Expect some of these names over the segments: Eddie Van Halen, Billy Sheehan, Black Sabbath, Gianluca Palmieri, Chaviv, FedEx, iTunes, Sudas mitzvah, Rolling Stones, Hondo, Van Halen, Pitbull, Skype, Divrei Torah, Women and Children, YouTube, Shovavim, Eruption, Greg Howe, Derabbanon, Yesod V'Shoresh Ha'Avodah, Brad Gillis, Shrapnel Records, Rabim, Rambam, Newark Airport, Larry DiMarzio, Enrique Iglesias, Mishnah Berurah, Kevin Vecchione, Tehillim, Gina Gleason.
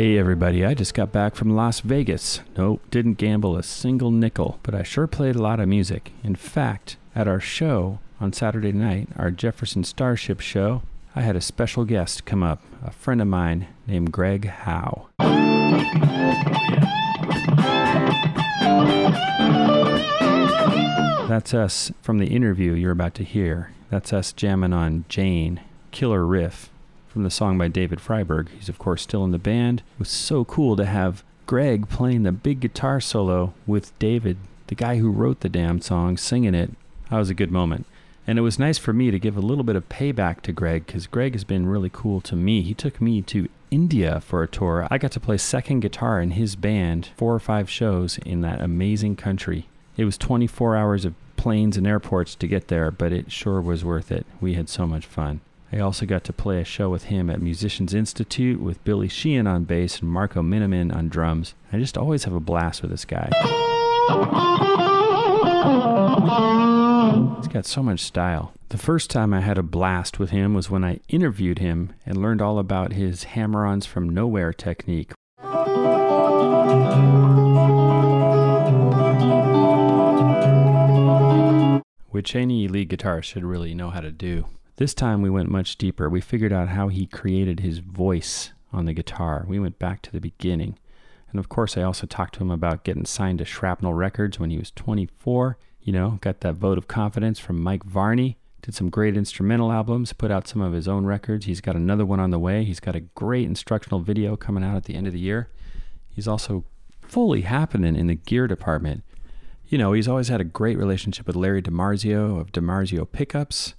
Hey everybody, I just got back from Las Vegas. Nope, didn't gamble a single nickel, but I sure played a lot of music. In fact, at our show on Saturday night, our Jefferson Starship show, I had a special guest come up, a friend of mine named Greg Howe. That's us from the interview you're about to hear. That's us jamming on Jane, killer riff from the song by David Freiberg. He's of course still in the band. It was so cool to have Greg playing the big guitar solo with David, the guy who wrote the damn song, singing it. That was a good moment. And it was nice for me to give a little bit of payback to Greg, because Greg has been really cool to me. He took me to India for a tour. I got to play second guitar in his band 4 or 5 shows in that amazing country. It was 24 hours of planes and airports to get there, but it sure was worth it. We had so much fun. I also got to play a show with him at Musicians Institute with Billy Sheehan on bass and Marco Minnemann on drums. I just always have a blast with this guy. He's got so much style. The first time I had a blast with him was when I interviewed him and learned all about his hammer-ons from nowhere technique. Which any lead guitarist should really know how to do. This time we went much deeper. We figured out how he created his voice on the guitar. We went back to the beginning. And of course I also talked to him about getting signed to Shrapnel Records when he was 24. You know, got that vote of confidence from Mike Varney. Did some great instrumental albums, put out some of his own records. He's got another one on the way. He's got a great instructional video coming out at the end of the year. He's also fully happening in the gear department. You know, he's always had a great relationship with Larry DiMarzio of DiMarzio Pickups.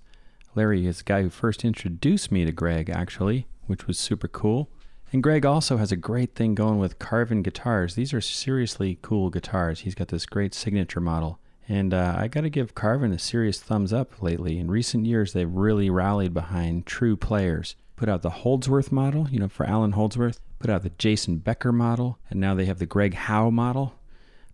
Larry is the guy who first introduced me to Greg, actually, which was super cool. And Greg also has a great thing going with Carvin guitars. These are seriously cool guitars. He's got this great signature model. And I got to give Carvin a serious thumbs up lately. In recent years, they've really rallied behind true players. Put out the Holdsworth model, you know, for Alan Holdsworth. Put out the Jason Becker model. And now they have the Greg Howe model.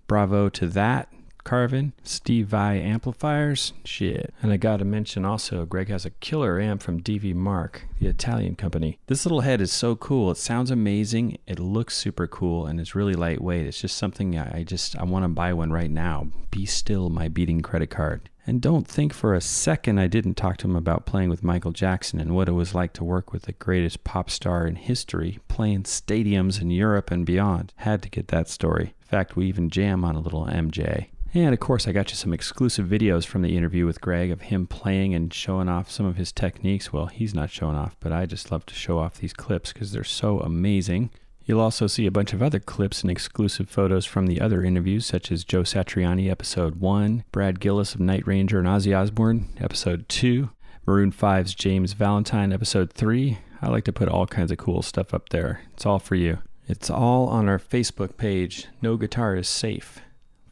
Bravo to that. Carvin, Steve Vai amplifiers, shit. And I gotta mention also, Greg has a killer amp from DV Mark, the Italian company. This little head is so cool. It sounds amazing. It looks super cool, and it's really lightweight. It's just something I want to buy one right now. Be still, my beating credit card. And don't think for a second I didn't talk to him about playing with Michael Jackson and what it was like to work with the greatest pop star in history, playing stadiums in Europe and beyond. Had to get that story. In fact, we even jam on a little MJ. And of course, I got you some exclusive videos from the interview with Greg of him playing and showing off some of his techniques. Well, he's not showing off, but I just love to show off these clips because they're so amazing. You'll also see a bunch of other clips and exclusive photos from the other interviews, such as Joe Satriani, Episode 1, Brad Gillis of Night Ranger and Ozzy Osbourne, Episode 2, Maroon 5's James Valentine, Episode 3. I like to put all kinds of cool stuff up there. It's all for you. It's all on our Facebook page, No Guitar Is Safe.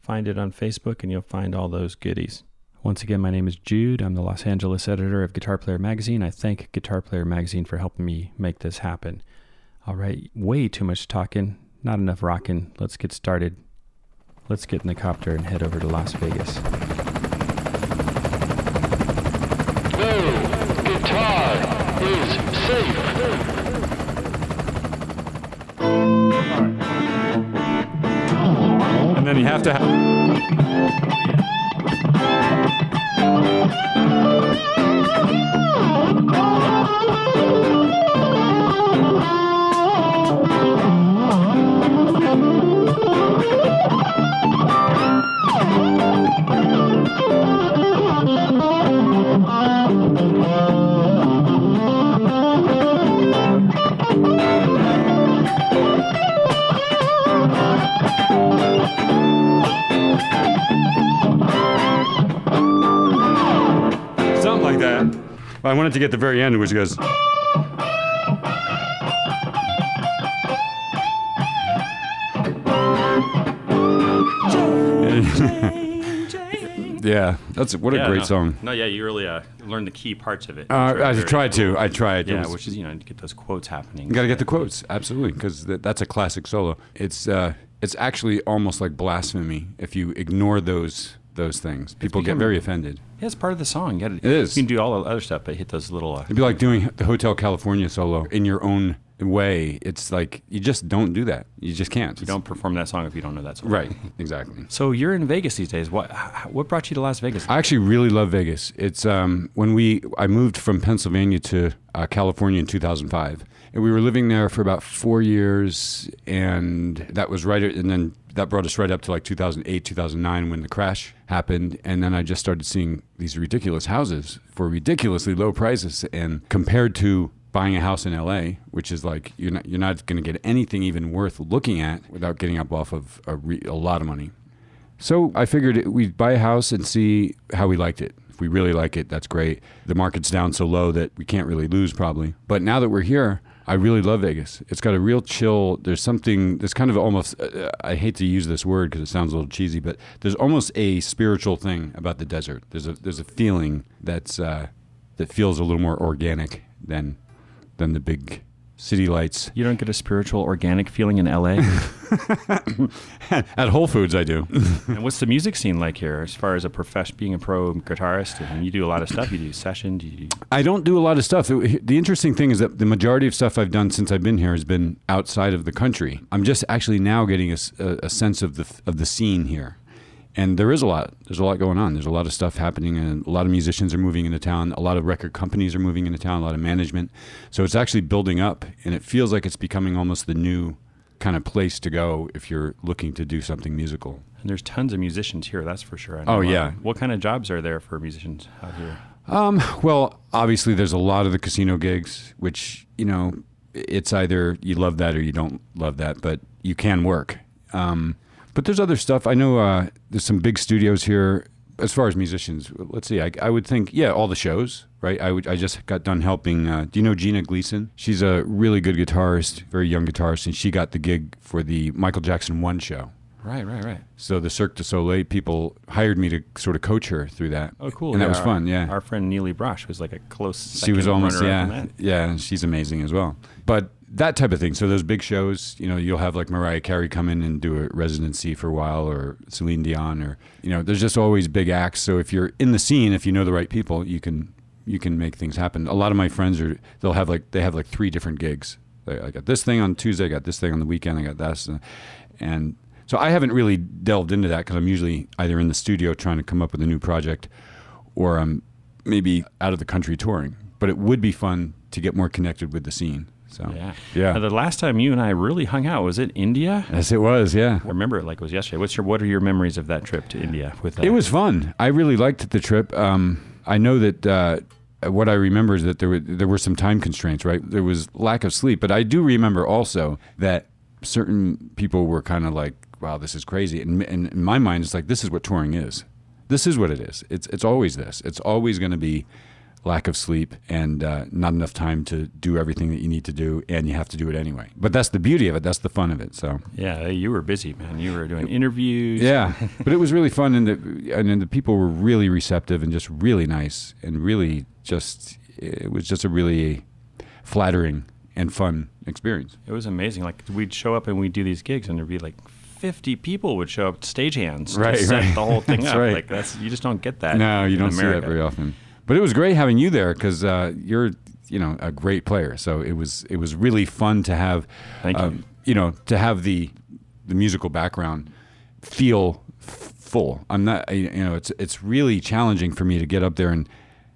Find it on Facebook and you'll find all those goodies. Once again, my name is Jude. I'm the Los Angeles editor of Guitar Player Magazine. I thank Guitar Player Magazine for helping me make this happen. All right, way too much talking, not enough rocking. Let's get started. Let's get in the copter and head over to Las Vegas. No guitar is safe. And then you have to I wanted to get the very end, which goes. Yeah, that's what a great song. No, yeah, you really learned the key parts of it. I tried. Yeah, which is, you know, to get those quotes happening. You got to get the quotes, absolutely, because that's a classic solo. It's actually almost like blasphemy if you ignore those things. People get very offended. Yeah, it's part of the song. It is. You can do all the other stuff, but hit those little... It'd be like doing the Hotel California solo in your own way. It's like, you just don't do that. You just can't. You don't perform that song if you don't know that song. Right, exactly. So you're in Vegas these days. What brought you to Las Vegas? I actually really love Vegas. It's I moved from Pennsylvania to California in 2005. And we were living there for about 4 years, and that was right, and then that brought us right up to like 2008, 2009 when the crash happened. And then I just started seeing these ridiculous houses for ridiculously low prices. And compared to buying a house in LA, which is like, you're not going to get anything even worth looking at without getting up off of a lot of money. So I figured we'd buy a house and see how we liked it. If we really like it, that's great. The market's down so low that we can't really lose probably. But now that we're here, I really love Vegas. It's got a real chill. There's something, there's kind of almost, I hate to use this word because it sounds a little cheesy, but there's almost a spiritual thing about the desert. There's a feeling that's that feels a little more organic than the big city lights. You don't get a spiritual organic feeling in LA? At Whole Foods, I do. And what's the music scene like here as far as being a pro guitarist? And you do a lot of stuff. You do sessions. I don't do a lot of stuff. The interesting thing is that the majority of stuff I've done since I've been here has been outside of the country. I'm just actually now getting a sense of the scene here. And there is a lot. There's a lot going on. There's a lot of stuff happening, and a lot of musicians are moving into town. A lot of record companies are moving into town, a lot of management. So it's actually building up, and it feels like it's becoming almost the new kind of place to go if you're looking to do something musical. And there's tons of musicians here, that's for sure. Oh, yeah. What kind of jobs are there for musicians out here? Well, obviously there's a lot of the casino gigs, which, it's either you love that or you don't love that, but you can work. But there's other stuff. I know there's some big studios here. As far as musicians, let's see. I would think, yeah, all the shows, right? I just got done helping. Do you know Gina Gleason? She's a really good guitarist, very young guitarist, and she got the gig for the Michael Jackson 1 show. Right. So the Cirque du Soleil people hired me to sort of coach her through that. Oh, cool. And that was fun, yeah. Our friend Neely Brush was like a close second. She was almost, yeah. Yeah, she's amazing as well. But that type of thing. So those big shows, you'll have like Mariah Carey come in and do a residency for a while, or Celine Dion, or, there's just always big acts. So if you're in the scene, if you know the right people, you can make things happen. A lot of my friends have like 3 different gigs. Like, I got this thing on Tuesday, I got this thing on the weekend, I got this. And so I haven't really delved into that because I'm usually either in the studio trying to come up with a new project, or I'm maybe out of the country touring. But it would be fun to get more connected with the scene. So, yeah. Now, the last time you and I really hung out, was it India? Yes, it was, yeah. I remember it like it was yesterday. What are your memories of that trip to India? It was fun. I really liked the trip. I know that what I remember is that there were some time constraints, right? There was lack of sleep. But I do remember also that certain people were kind of like, wow, this is crazy. And in my mind, it's like, this is what touring is. This is what it is. It's always this. It's always going to be lack of sleep and not enough time to do everything that you need to do, and you have to do it anyway. But that's the beauty of it. That's the fun of it. So yeah, you were busy, man. You were doing interviews. Yeah, but it was really fun, and the people were really receptive and just really nice, and really just, it was just a really flattering and fun experience. It was amazing. Like, we'd show up and we'd do these gigs, and there'd be like 50 people would show up, stagehands, right, to set the whole thing up. Right. Like, that's, you just don't get that. No, you don't see that very often. But it was great having you there because you're, a great player. So it was really fun to have, to have the musical background feel full. I'm not, it's really challenging for me to get up there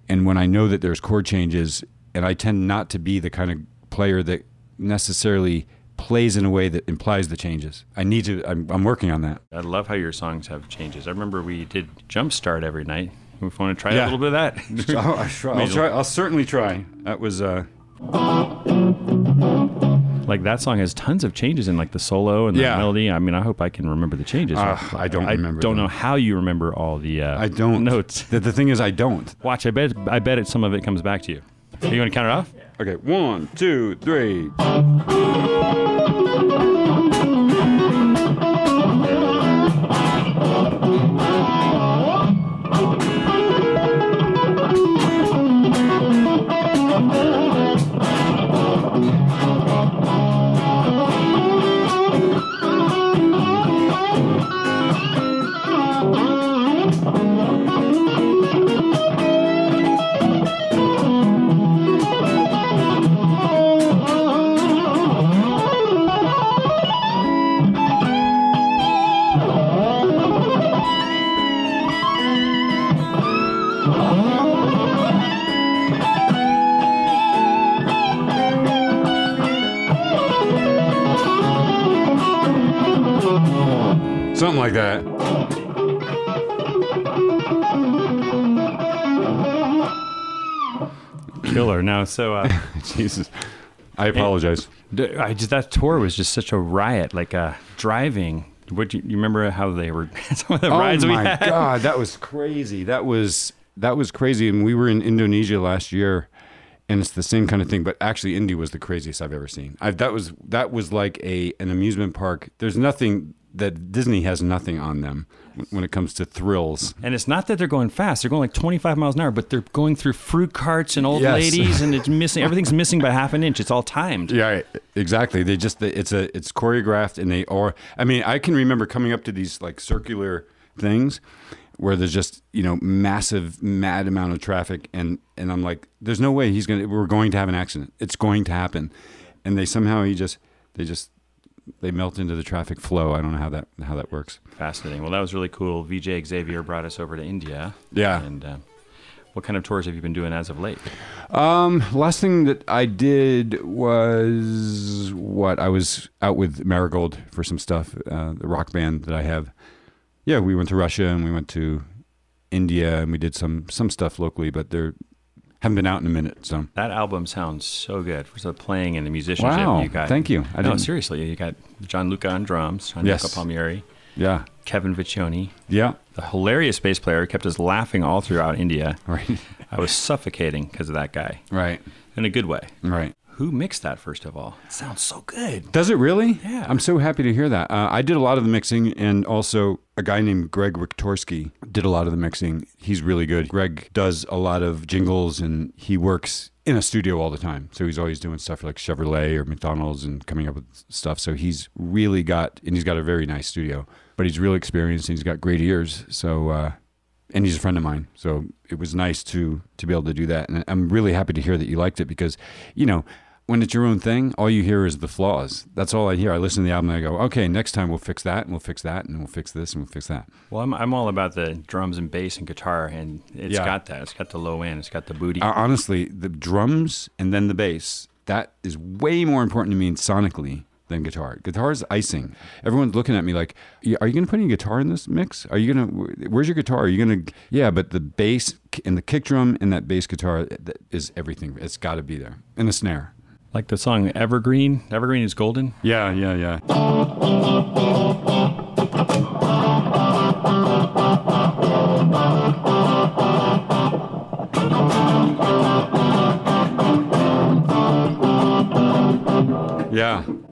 and when I know that there's chord changes, and I tend not to be the kind of player that necessarily plays in a way that implies the changes. I'm working on that. I love how your songs have changes. I remember we did Jumpstart every night. We want to try a little bit of that. I'll certainly try. That was like, that song has tons of changes in like the solo and the melody. I mean, I hope I can remember the changes. I don't know how you remember all the notes. The thing is, I don't. Watch, I bet some of it comes back to you. Are you going to count it off? Yeah. Okay, 1, 2, 3. Something like that. Killer. No, so... Jesus. I apologize. That tour was just such a riot, like driving. You remember how they were... some of the rides we had? Oh, my God. That was crazy. That was crazy. And we were in Indonesia last year, and it's the same kind of thing. But actually, Indy was the craziest I've ever seen. That was like an amusement park. There's nothing... that Disney has nothing on them when it comes to thrills. And it's not that they're going fast. They're going like 25 miles an hour, but they're going through fruit carts and old ladies, and it's missing. Everything's missing by half an inch. It's all timed. Yeah, exactly. They just, it's choreographed, and I can remember coming up to these like circular things where there's just, massive, mad amount of traffic. And I'm like, there's no way we're going to have an accident. It's going to happen. And they melt into the traffic flow. I don't know how that works. Fascinating. Well, that was really cool. VJ Xavier brought us over to India. Yeah. And what kind of tours have you been doing as of late? Last thing that I did was I was out with Marigold for some stuff, the rock band that I have. Yeah, we went to Russia and we went to India and we did some stuff locally, but haven't been out in a minute, so. That album sounds so good. So playing and the musicianship. Wow, you got, thank you. Seriously, you got Gianluca on drums, Gianluca Palmieri. Yeah. Kevin Vecchione. Yeah. The hilarious bass player kept us laughing all throughout India. Right. I was suffocating because of that guy. Right. In a good way. Right. Who mixed that, first of all? It sounds so good. Does it really? Yeah. I'm so happy to hear that. I did a lot of the mixing, and also a guy named Greg Wiktorski did a lot of the mixing. He's really good. Greg does a lot of jingles, and he works in a studio all the time. So he's always doing stuff like Chevrolet or McDonald's and coming up with stuff. So he's really got, and he's got a very nice studio, but he's really experienced and he's got great ears. So, and he's a friend of mine. So it was nice to be able to do that. And I'm really happy to hear that you liked it because, when it's your own thing, all you hear is the flaws. That's all I hear. I listen to the album and I go, okay, next time we'll fix that, and we'll fix that, and we'll fix this, and we'll fix that. Well, I'm all about the drums and bass and guitar, and it's got that. It's got the low end. It's got the booty. Honestly, the drums and then the bass, that is way more important to me sonically than guitar. Guitar is icing. Everyone's looking at me like, are you going to put any guitar in this mix? Where's your guitar? Are you going to, but the bass and the kick drum and that bass guitar, that is everything. It's got to be there. And the snare. Like the song Evergreen. Evergreen is golden. Yeah. Yeah.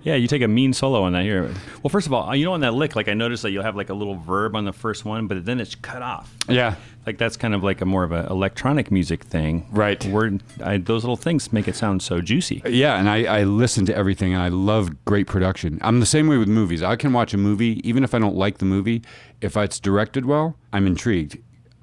Yeah, you take a mean solo on that here. Well, first of all, on that lick, like I noticed that you'll have like a little verb on the first one, but then it's cut off. Yeah. Like that's kind of like a more of an electronic music thing. Right. Those little things make it sound so juicy. Yeah, and I listen to everything, and I love great production. I'm the same way with movies. I can watch a movie, even if I don't like the movie. If it's directed well, I'm intrigued.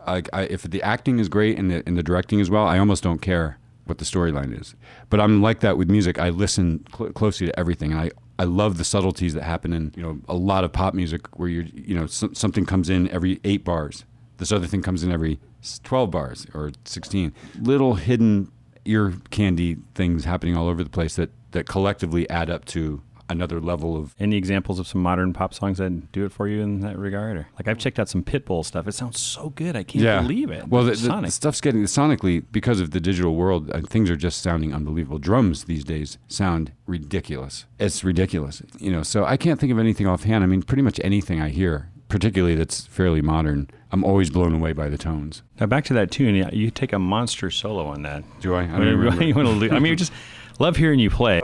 If the acting is great and the directing is well, I almost don't care what the storyline is. But I'm like that with music. I listen closely to everything, and I love the subtleties that happen in a lot of pop music where something comes in every 8 bars. This other thing comes in every 12 bars or 16. Little hidden ear candy things happening all over the place that collectively add up to another level of... Any examples of some modern pop songs that do it for you in that regard? Or, I've checked out some Pitbull stuff. It sounds so good. I can't believe it. Well, the stuff's getting... Sonically, because of the digital world, things are just sounding unbelievable. Drums these days sound ridiculous. It's ridiculous. So I can't think of anything offhand. I mean, pretty much anything I hear, particularly that's fairly modern, I'm always blown away by the tones. Now, back to that tune. You take a monster solo on that. Do I? I don't remember. You just love hearing you play.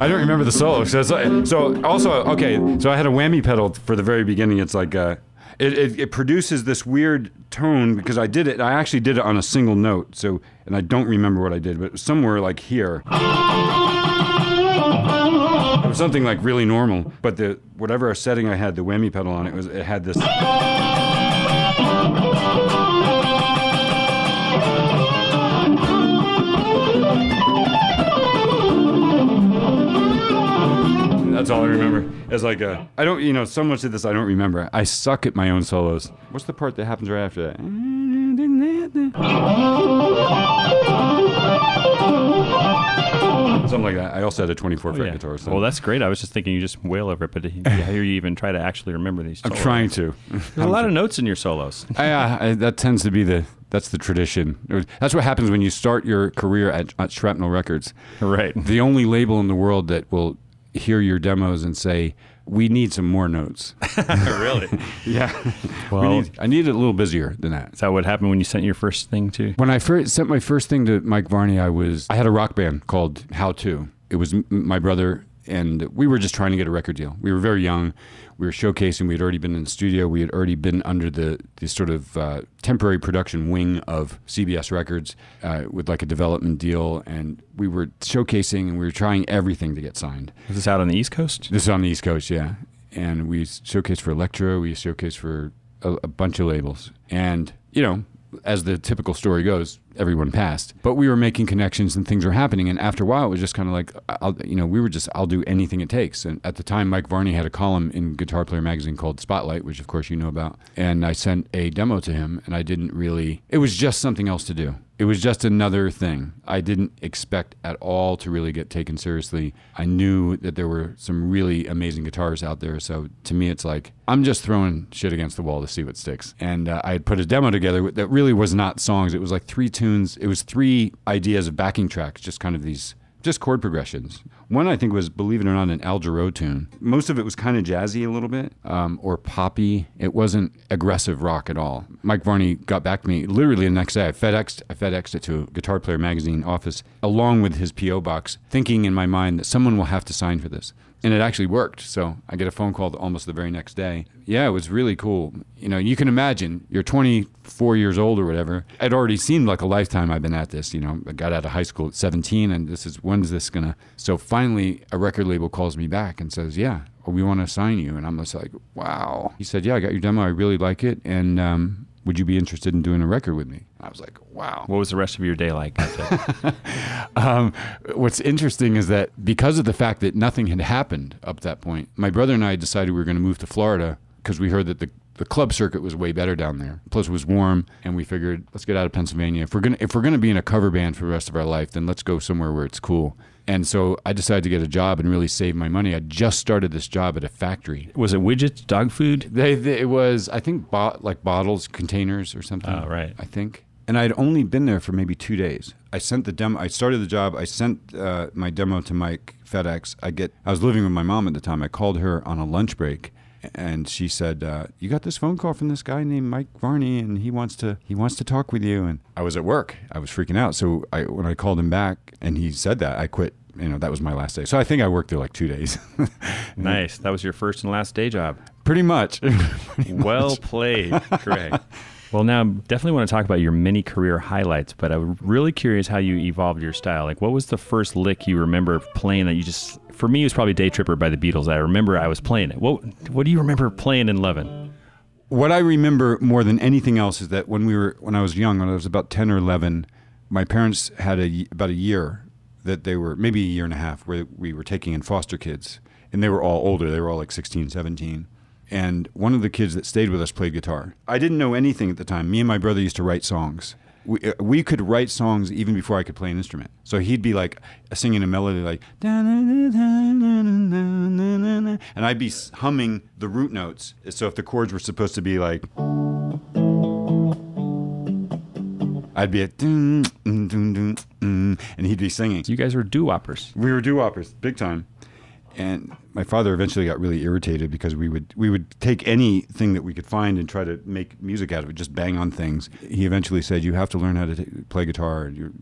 I don't remember the solo. So I had a whammy pedal for the very beginning. It's like it produces this weird tone because I did it. I actually did it on a single note. So, and I don't remember what I did, but it was somewhere like here, it was something like really normal. But the whatever setting I had the whammy pedal on, it had this. That's all I remember. It's like so much of this I don't remember. I suck at my own solos. What's the part that happens right after that? something like that. I also had a 24-fret guitar. So. Well, that's great. I was just thinking you just wail over it, but I hear you even try to actually remember these solos. I'm trying to. There's a lot of notes in your solos. That tends to be the... That's the tradition. That's what happens when you start your career at Shrapnel Records. Right. The only label in the world that will hear your demos and say, we need some more notes. Really? Yeah. Well, I need it a little busier than that. Is that what happened when you sent your first thing to? When I sent my first thing to Mike Varney, I had a rock band called How To. It was my brother, and we were just trying to get a record deal. We were very young. We were showcasing. We had already been in the studio. We had already been under the sort of temporary production wing of CBS Records with like a development deal. And we were showcasing, and we were trying everything to get signed. Is this out on the East Coast? This is on the East Coast, yeah. And we showcased for Electra. We showcased for a bunch of labels. And, you know, as the typical story goes, everyone passed. But we were making connections and things were happening. And after a while, it was just kind of like, I'll do anything it takes. And at the time, Mike Varney had a column in Guitar Player magazine called Spotlight, which of course you know about. And I sent a demo to him, and I didn't really, it was just something else to do. It was just another thing. I didn't expect at all to really get taken seriously. I knew that there were some really amazing guitars out there. So to me, it's like, I'm just throwing shit against the wall to see what sticks. And I had put a demo together that really was not songs. It was like three tunes. It was three ideas of backing tracks, just kind of these, just chord progressions. One, I think, was, believe it or not, an Al Jarreau tune. Most of it was kind of jazzy a little bit, or poppy. It wasn't aggressive rock at all. Mike Varney got back to me literally the next day. I FedExed it to a Guitar Player magazine office, along with his P.O. box, thinking in my mind that someone will have to sign for this. And it actually worked. So I get a phone call almost the very next day. Yeah, it was really cool. You know, you can imagine, you're 24 years old or whatever. It already seemed like a lifetime I've been at this. You know, I got out of high school at 17, and when's this gonna? So finally, a record label calls me back and says, yeah, we want to sign you. And I'm just like, wow. He said, yeah, I got your demo. I really like it. And would you be interested in doing a record with me? I was like, wow. What was the rest of your day like? What's interesting is that because of the fact that nothing had happened up to that point, my brother and I decided we were going to move to Florida because we heard that the club circuit was way better down there. Plus, it was warm, and we figured, let's get out of Pennsylvania. If we're gonna be in a cover band for the rest of our life, then let's go somewhere where it's cool. And so I decided to get a job and really save my money. I just started this job at a factory. Was it widgets, dog food? It was, I think, like bottles, containers or something. Oh, right. I think. And I'd only been there for maybe 2 days. I sent the demo. I started the job. I sent my demo to Mike, FedEx. I was living with my mom at the time. I called her on a lunch break. And she said, you got this phone call from this guy named Mike Varney, and he wants to talk with you. And I was at work. I was freaking out. So when I called him back and he said that, I quit. You know, that was my last day. So I think I worked there like 2 days. Nice. That was your first and last day job. Pretty much. Well played, Greg. Well, now, definitely want to talk about your many career highlights, but I'm really curious how you evolved your style. Like, what was the first lick you remember playing that you just... For me, it was probably Day Tripper by the Beatles. I remember I was playing it. What do you remember playing in Levin? What I remember more than anything else is that when I was young, when I was about 10 or 11, my parents had about a year that they were... Maybe a year and a half, where we were taking in foster kids. And they were all older. They were all like 16, 17. And one of the kids that stayed with us played guitar. I didn't know anything at the time. Me and my brother used to write songs. We could write songs even before I could play an instrument. So he'd be like singing a melody like, and I'd be humming the root notes. So if the chords were supposed to be like, I'd be at and he'd be singing. So you guys were doo-woppers. We were doo-woppers, big time. And my father eventually got really irritated because we would take anything that we could find and try to make music out of it, just bang on things. He eventually said, you have to learn how to play guitar. You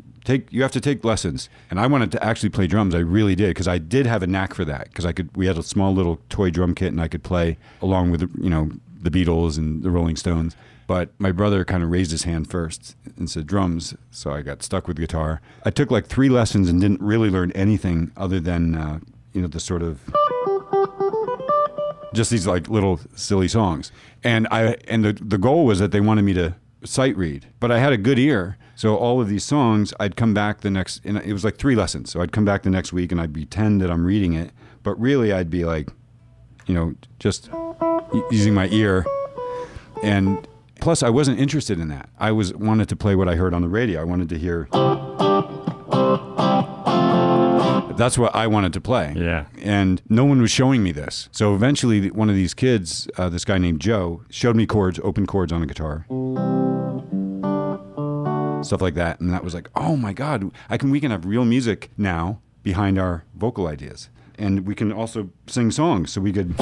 have to take lessons. And I wanted to actually play drums. I really did, because I did have a knack for that, because we had a small little toy drum kit, and I could play along with, you know, the Beatles and the Rolling Stones. But my brother kind of raised his hand first and said drums, so I got stuck with guitar. I took like 3 lessons and didn't really learn anything other than... you know, the sort of just these like little silly songs. And the goal was that they wanted me to sight read, but I had a good ear. So all of these songs, I'd come back the next, and it was like 3 lessons. So I'd come back the next week and I'd pretend that I'm reading it, but really I'd be like, you know, just using my ear. And plus I wasn't interested in that. I wanted to play what I heard on the radio. I wanted to hear That's what I wanted to play. Yeah. And no one was showing me this. So eventually one of these kids, this guy named Joe, showed me chords, open chords on a guitar. Stuff like that. And that was like, oh my God, we can have real music now behind our vocal ideas. And we can also sing songs. So we could...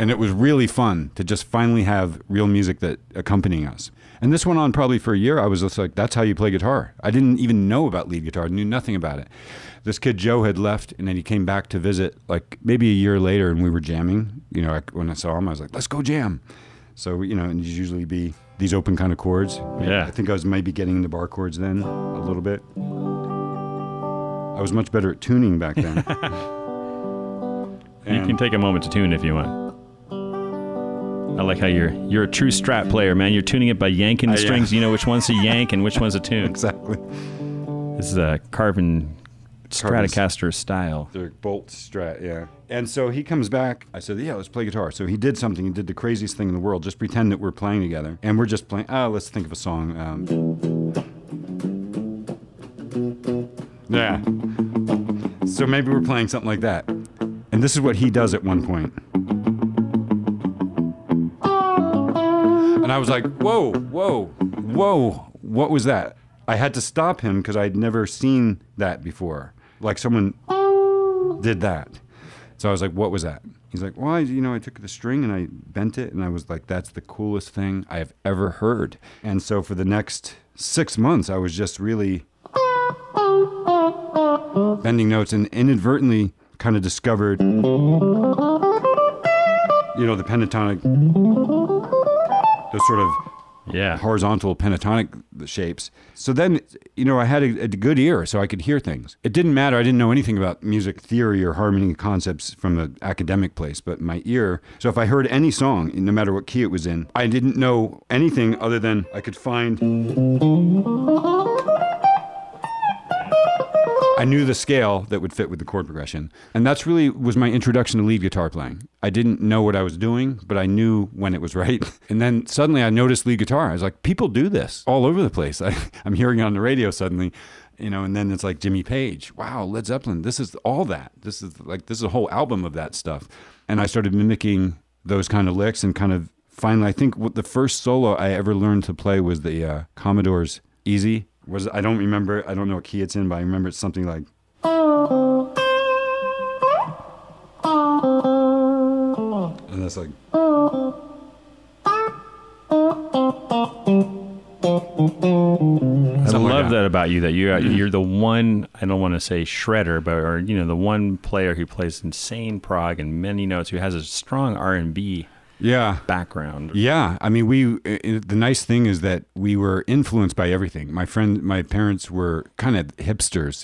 And it was really fun to just finally have real music that accompanying us. And this went on probably for a year. I was just like, that's how you play guitar. I didn't even know about lead guitar. I knew nothing about it. This kid, Joe, had left, and then he came back to visit like maybe a year later, and we were jamming. You know, when I saw him, I was like, let's go jam. So, you know, and it'd usually be these open kind of chords. Yeah. I think I was maybe getting into bar chords then a little bit. I was much better at tuning back then. You can take a moment to tune if you want. I like how you're a true strat player, man. You're tuning it by yanking the strings. Yeah. You know which one's a yank and which one's a tune. Exactly. This is a Carvin Stratocaster style. They're Bolt Strat, yeah. And so he comes back. I said, yeah, let's play guitar. So he did something. He did the craziest thing in the world. Just pretend that we're playing together. And we're just playing. Let's think of a song. Yeah. So maybe we're playing something like that. And this is what he does at one point. And I was like, whoa, whoa, whoa, what was that? I had to stop him because I'd never seen that before. Like someone did that. So I was like, what was that? He's like, well, I took the string and I bent it. And I was like, that's the coolest thing I have ever heard. And so for the next 6 months, I was just really bending notes and inadvertently kind of discovered, the pentatonic. Those sort of horizontal pentatonic shapes. So then, I had a good ear, so I could hear things. It didn't matter. I didn't know anything about music theory or harmony concepts from the academic place, but my ear. So if I heard any song, no matter what key it was in, I didn't know anything other than I could find... I knew the scale that would fit with the chord progression. And that's really was my introduction to lead guitar playing. I didn't know what I was doing, but I knew when it was right. And then suddenly I noticed lead guitar. I was like, people do this all over the place. I'm hearing it on the radio suddenly, and then it's like Jimmy Page. Wow, Led Zeppelin. This is all that. This is a whole album of that stuff. And I started mimicking those kind of licks and kind of finally, I think the first solo I ever learned to play was the Commodore's Easy. I don't remember, I don't know what key it's in, but I remember it's something like... And that's like... I love that about you, that you're the one, I don't want to say shredder, but the one player who plays insane prog and many notes, who has a strong R&B... Yeah. Background. Yeah. I mean, the nice thing is that we were influenced by everything. My parents were kind of hipsters,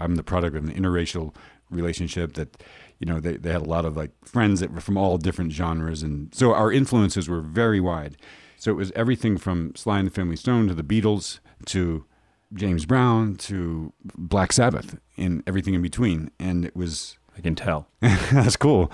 I'm the product of an interracial relationship that, they had a lot of like friends that were from all different genres. And so our influences were very wide. So it was everything from Sly and the Family Stone to the Beatles to James Brown to Black Sabbath and everything in between. And it was... I can tell. That's cool.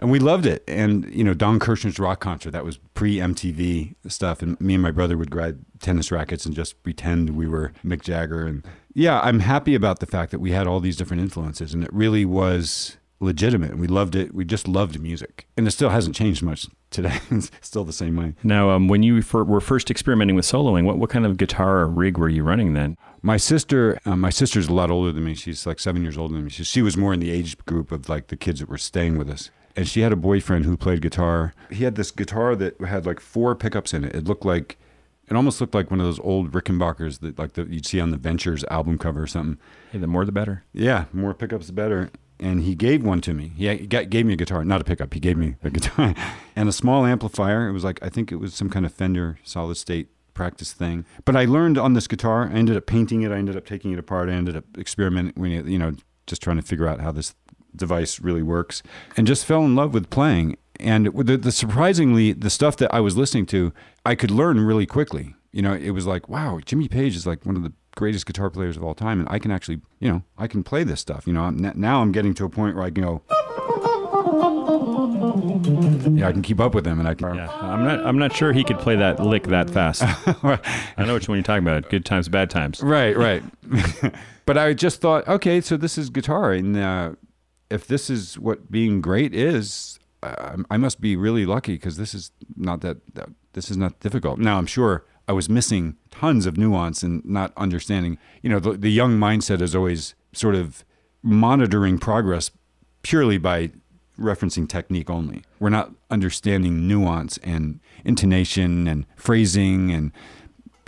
And we loved it. And, Don Kirshner's rock concert, that was pre-MTV stuff. And me and my brother would grab tennis rackets and just pretend we were Mick Jagger. And yeah, I'm happy about the fact that we had all these different influences. And it really was legitimate. And we loved it. We just loved music. And it still hasn't changed much today. It's still the same way. Now, when you were first experimenting with soloing, what kind of guitar or rig were you running then? My sister's a lot older than me. She's like 7 years older than me. She was more in the age group of like the kids that were staying with us. And she had a boyfriend who played guitar. He had this guitar that had like four pickups in it. It almost looked like one of those old Rickenbackers that you'd see on the Ventures album cover or something. Hey, the more the better. Yeah, more pickups the better. And he gave one to me. He gave me a guitar, not a pickup. He gave me a guitar and a small amplifier. It was like, I think it was some kind of Fender solid state practice thing. But I learned on this guitar. I ended up painting it. I ended up taking it apart. I ended up experimenting, just trying to figure out how this device really works, and just fell in love with playing. And surprisingly, the stuff that I was listening to, I could learn really quickly. It was like, wow, Jimmy Page is like one of the greatest guitar players of all time, and I can actually, I can play this stuff. Now I'm getting to a point where I can go Yeah, I can keep up with him, and I can. Yeah. I'm not sure he could play that lick that fast. Right. I know which one you're talking about. Good times, bad times. Right, right. But I just thought, okay, so this is guitar, and if this is what being great is, I must be really lucky because this is not that this is not difficult. Now I'm sure I was missing tons of nuance and not understanding. You know, the young mindset is always sort of monitoring progress purely by referencing technique only. We're not understanding nuance and intonation and phrasing and,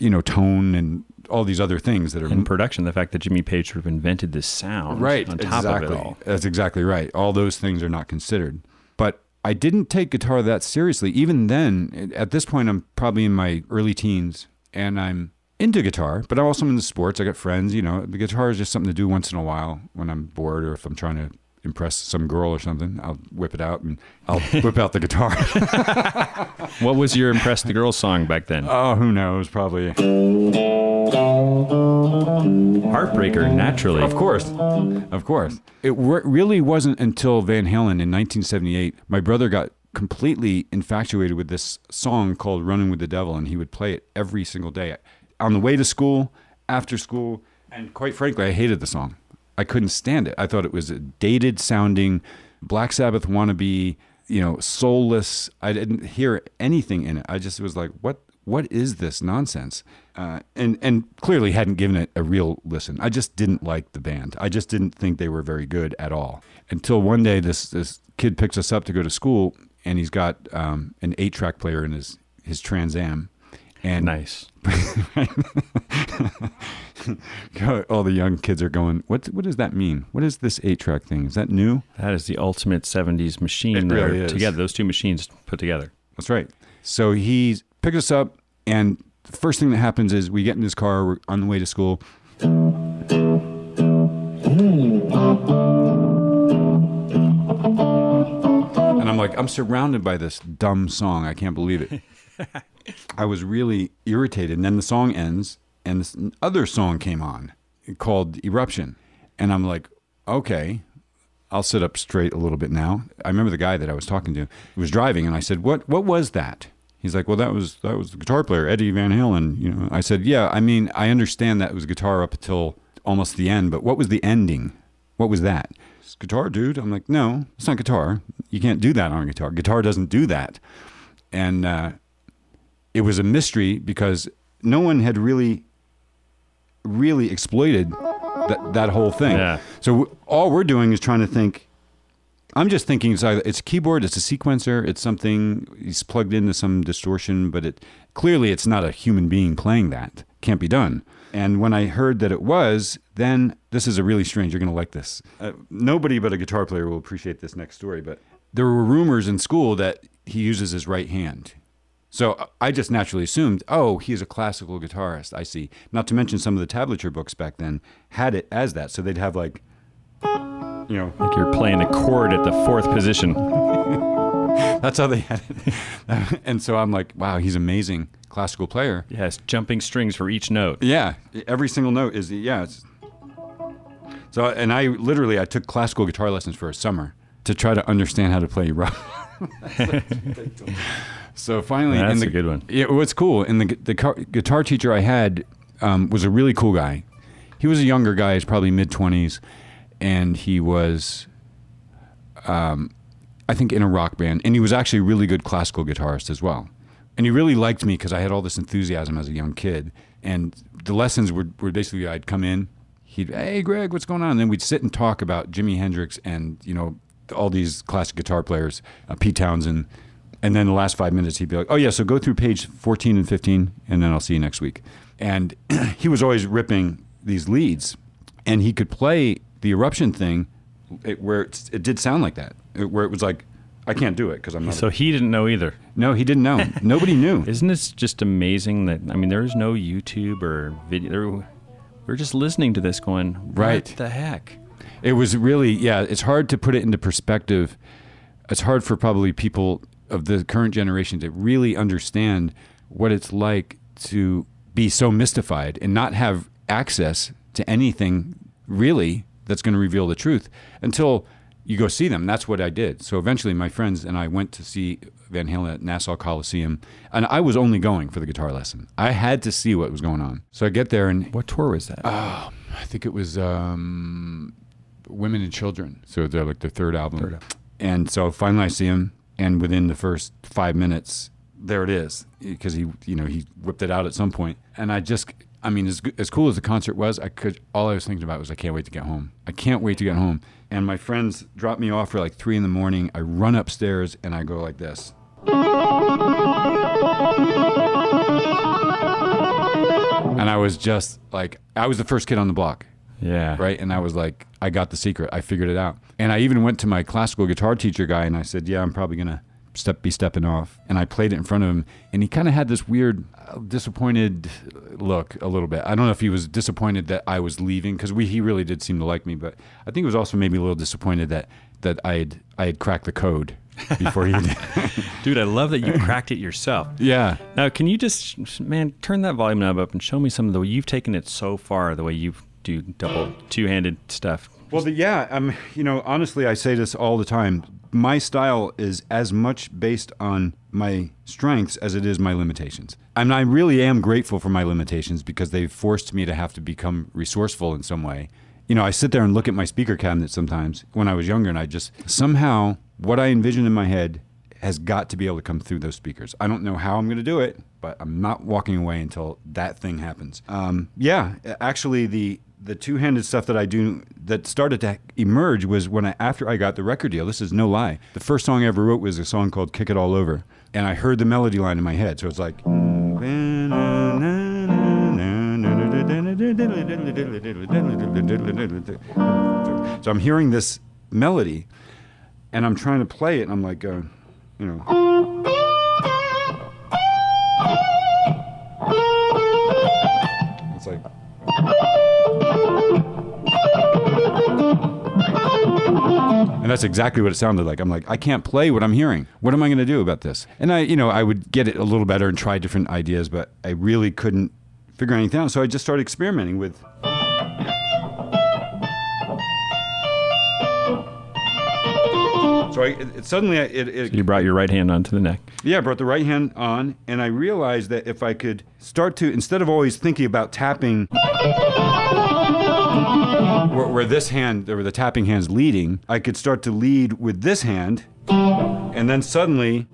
you know, tone and all these other things that are in production. The fact that Jimmy Page sort of invented this sound right, on top exactly. of it all. That's exactly right. All those things are not considered. But I didn't take guitar that seriously. Even then, at this point, I'm probably in my early teens and I'm into guitar, but I'm also into sports. I got friends, you know, the guitar is just something to do once in a while when I'm bored or if I'm trying to impress some girl or something. I'll whip it out and I'll whip out the guitar. What was your impress the girl song back then? Oh, who knows? Probably Heartbreaker, naturally. Of course. Of course. It really wasn't until Van Halen in 1978, my brother got completely infatuated with this song called Running with the Devil, and he would play it every single day on the way to school, after school, and quite frankly, I hated the song. I couldn't stand it. I thought it was a dated sounding Black Sabbath wannabe, you know, soulless. I didn't hear anything in it. I just was like, what is this nonsense? And clearly hadn't given it a real listen. I just didn't like the band. I just didn't think they were very good at all. Until one day this kid picks us up to go to school, and he's got an 8-track player in his Trans Am. And nice. All the young kids are going, what does that mean? What is this 8-track thing? Is that new? That is the ultimate 70s machine. It really is. Together, those two machines put together. That's right. So he picks us up, and the first thing that happens is we get in his car, we're on the way to school. And I'm like, I'm surrounded by this dumb song. I can't believe it. I was really irritated, and then the song ends, and this other song came on called Eruption, and I'm like, okay, I'll sit up straight a little bit now. I remember the guy that I was talking to was driving, and I said, what was that? He's like, well, that was the guitar player, Eddie Van Halen. You know, I said, yeah, I mean, I understand that it was guitar up until almost the end, but what was the ending? What was that? It's guitar, dude. I'm like, no, it's not guitar. You can't do that on guitar. Guitar doesn't do that. And it was a mystery because no one had really exploited that whole thing. Yeah. So all we're doing is trying to think. I'm just thinking it's a keyboard, it's a sequencer, it's something he's plugged into some distortion, but clearly it's not a human being playing that. Can't be done. And when I heard that it was, then this is a really strange. You're going to like this. Nobody but a guitar player will appreciate this next story. But there were rumors in school that he uses his right hand. So I just naturally assumed, oh, he's a classical guitarist. I see. Not to mention some of the tablature books back then had it as that. So they'd have like, you know. Like you're playing a chord at the fourth position. That's how they had it. And so I'm like, wow, he's amazing classical player. Yes, jumping strings for each note. Yeah, every single note is, yeah. So, and I took classical guitar lessons for a summer to try to understand how to play rock. So finally, that's a good one. Yeah, what's cool, and the guitar teacher I had was a really cool guy. He was a younger guy, he's probably mid-20s, and he was, I think, in a rock band, and he was actually a really good classical guitarist as well. And he really liked me because I had all this enthusiasm as a young kid, and the lessons were basically I'd come in, hey, Greg, what's going on? And then we'd sit and talk about Jimi Hendrix and, you know, all these classic guitar players, Pete Townsend, and then the last 5 minutes he'd be like, oh yeah, so go through page 14 and 15 and then I'll see you next week. And he was always ripping these leads, and he could play the Eruption thing where it did sound like that, where it was like, I can't do it because I'm not. So he didn't know either. No, he didn't know. Nobody knew. Isn't this just amazing that, I mean, there is no YouTube or video. We're just listening to this going, what the heck? It was really, yeah, it's hard to put it into perspective. It's hard for probably people of the current generation to really understand what it's like to be so mystified and not have access to anything really that's going to reveal the truth until you go see them. That's what I did. So eventually my friends and I went to see Van Halen at Nassau Coliseum, and I was only going for the guitar lesson. I had to see what was going on. So I get there, and... What tour was that? I think it was Women and Children. So they're like their third album. And so finally I see him, and within the first 5 minutes, there it is, because he, you know, he whipped it out at some point. And I just... I mean, as cool as the concert was, all I was thinking about was I can't wait to get home. I can't wait to get home. And my friends drop me off for like 3 in the morning. I run upstairs and I go like this. And I was just like, I was the first kid on the block. Yeah. Right? And I was like, I got the secret. I figured it out. And I even went to my classical guitar teacher guy and I said, yeah, I'm probably going to be stepping off. And I played it in front of him, and he kind of had this weird disappointed look a little bit. I don't know if he was disappointed that I was leaving, because he really did seem to like me, but I think it was also maybe a little disappointed that I had cracked the code before he did. Dude, I love that you cracked it yourself. Yeah. Now, can you just, man, turn that volume knob up and show me some of the way you've taken it so far, the way you do double two-handed stuff. Well, yeah, you know, honestly, I say this all the time. My style is as much based on my strengths as it is my limitations. And I really am grateful for my limitations, because they've forced me to have to become resourceful in some way. You know, I sit there and look at my speaker cabinet sometimes when I was younger, and I just somehow what I envision in my head has got to be able to come through those speakers. I don't know how I'm going to do it, but I'm not walking away until that thing happens. Yeah, actually, the two-handed stuff that I do that started to emerge was when after I got the record deal. This is no lie. The first song I ever wrote was a song called Kick It All Over. And I heard the melody line in my head. So it's like... So I'm hearing this melody, and I'm trying to play it, and I'm like, you know... It's like... And that's exactly what it sounded like. I'm like, I can't play what I'm hearing. What am I going to do about this? And I would get it a little better and try different ideas, but I really couldn't figure anything out. So I just started experimenting with... So suddenly, so you brought your right hand onto the neck. Yeah, I brought the right hand on, and I realized that if I could start to, instead of always thinking about tapping, where this hand, where the tapping hand's leading, I could start to lead with this hand, and then suddenly...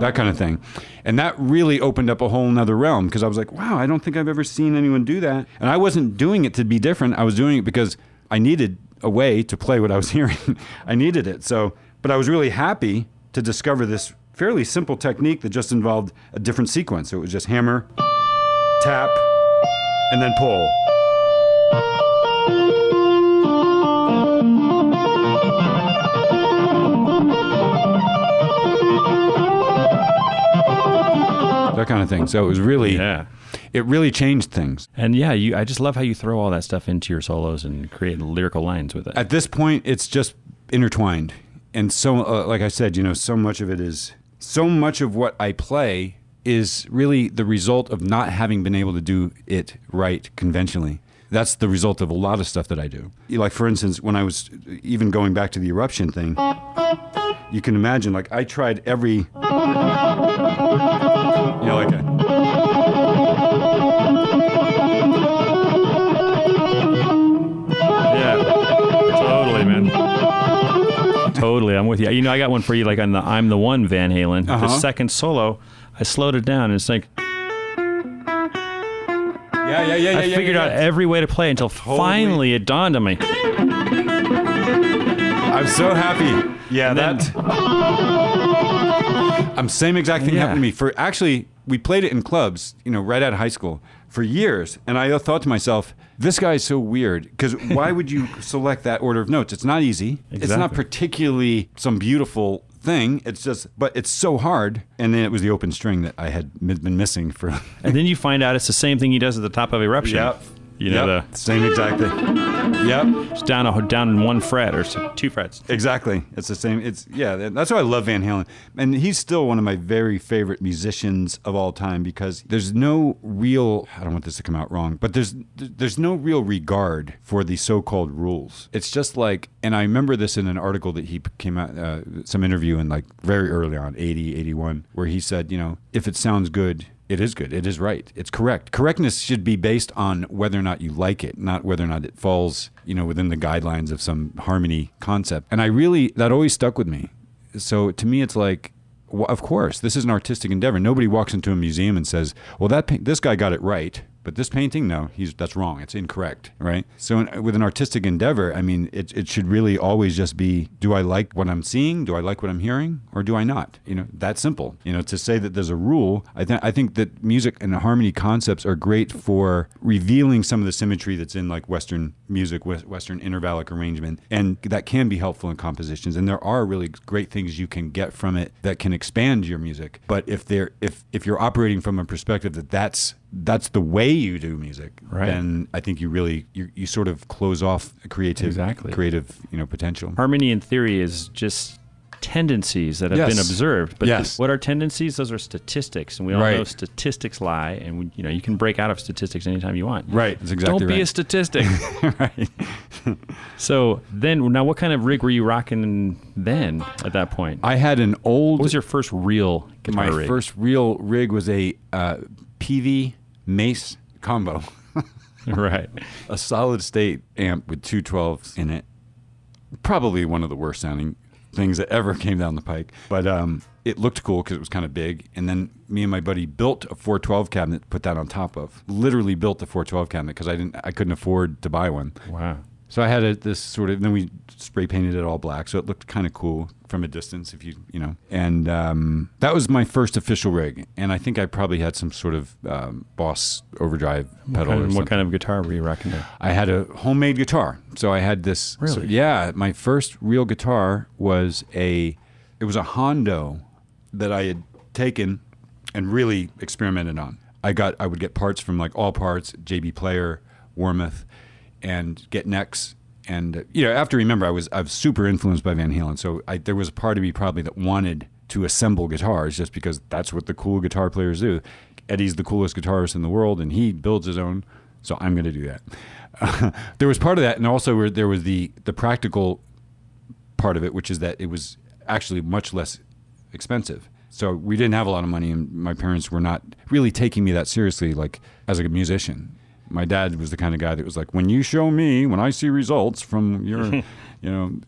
That kind of thing. And that really opened up a whole nother realm, because I was like, wow, I don't think I've ever seen anyone do that. And I wasn't doing it to be different. I was doing it because I needed a way to play what I was hearing. I needed it. So, but I was really happy to discover this fairly simple technique that just involved a different sequence. So it was just hammer, tap, and then pull. That kind of thing. So it was really, it really changed things. And yeah, I just love how you throw all that stuff into your solos and create lyrical lines with it. At this point, it's just intertwined. And so, like I said, you know, so much of what I play is really the result of not having been able to do it right conventionally. That's the result of a lot of stuff that I do. Like, for instance, when I was even going back to the Eruption thing, you can imagine, like, I tried every... Yeah, like yeah, totally, man. Totally, I'm with you. You know, I got one for you, like on the I'm the One Van Halen. Uh-huh. The second solo, I slowed it down, and it's like... Yeah, I figured out every way to play until finally it dawned on me. I'm so happy. Yeah, and that... Same exact thing happened to me. Actually, we played it in clubs, you know, right out of high school for years. And I thought to myself, this guy's so weird, because why would you select that order of notes? It's not easy. Exactly. It's not particularly some beautiful thing. It's just, but it's so hard. And then it was the open string that I had been missing for. And then you find out it's the same thing he does at the top of Eruption. Yep. You know, the same exact thing. Yep. It's down one fret or two frets. Exactly. It's the same. That's why I love Van Halen. And he's still one of my very favorite musicians of all time, because there's no real, I don't want this to come out wrong, but there's no real regard for the so-called rules. It's just like, and I remember this in an article that he came out, some interview in like very early on, 80, 81, where he said, you know, if it sounds good. It is right. It's correct. Correctness should be based on whether or not you like it, not whether or not it falls, you know, within the guidelines of some harmony concept. And that always stuck with me. So to me, it's like, well, of course, this is an artistic endeavor. Nobody walks into a museum and says, well, this guy got it right, but this painting, no, that's wrong. It's incorrect, right? So with an artistic endeavor, I mean, it should really always just be, do I like what I'm seeing? Do I like what I'm hearing? Or do I not? You know, that simple. You know, to say that there's a rule, I think that music and harmony concepts are great for revealing some of the symmetry that's in like Western music, Western intervallic arrangement, and that can be helpful in compositions. And there are really great things you can get from it that can expand your music. But if you're operating from a perspective that that's the way you do music, right, then I think you really you sort of close off creative potential. Harmony in theory is just tendencies that have been observed, but what are tendencies? Those are statistics, and we all know statistics lie, and you can break out of statistics anytime you want. Right, that's exactly right. Don't be a statistic. Right. So then, now what kind of rig were you rocking then at that point? I had an old... What was your first real guitar rig? My first real rig was a PV Mace combo. Right. A solid state amp with two 12s in it. Probably one of the worst sounding things that ever came down the pike, but it looked cool because it was kind of big. And then me and my buddy built a 412 cabinet, put that on top of, literally built the 412 cabinet because I couldn't afford to buy one. Wow. So I had then we spray painted it all black, so it looked kind of cool from a distance, if you know. And that was my first official rig, and I think I probably had some sort of Boss overdrive pedal. What kind of guitar were you rocking there? I had a homemade guitar, so I had this. Really? So, yeah, my first real guitar was a Hondo that I had taken and really experimented on. I would get parts from like All Parts, JB Player, Warmoth, and get necks, and I have to remember I was super influenced by Van Halen, so there was a part of me probably that wanted to assemble guitars just because that's what the cool guitar players do. Eddie's the coolest guitarist in the world, and he builds his own, so I'm going to do that. There was part of that, and also there was the practical part of it, which is that it was actually much less expensive. So we didn't have a lot of money, and my parents were not really taking me that seriously, like as a musician. My dad was the kind of guy that was like, when I see results from your,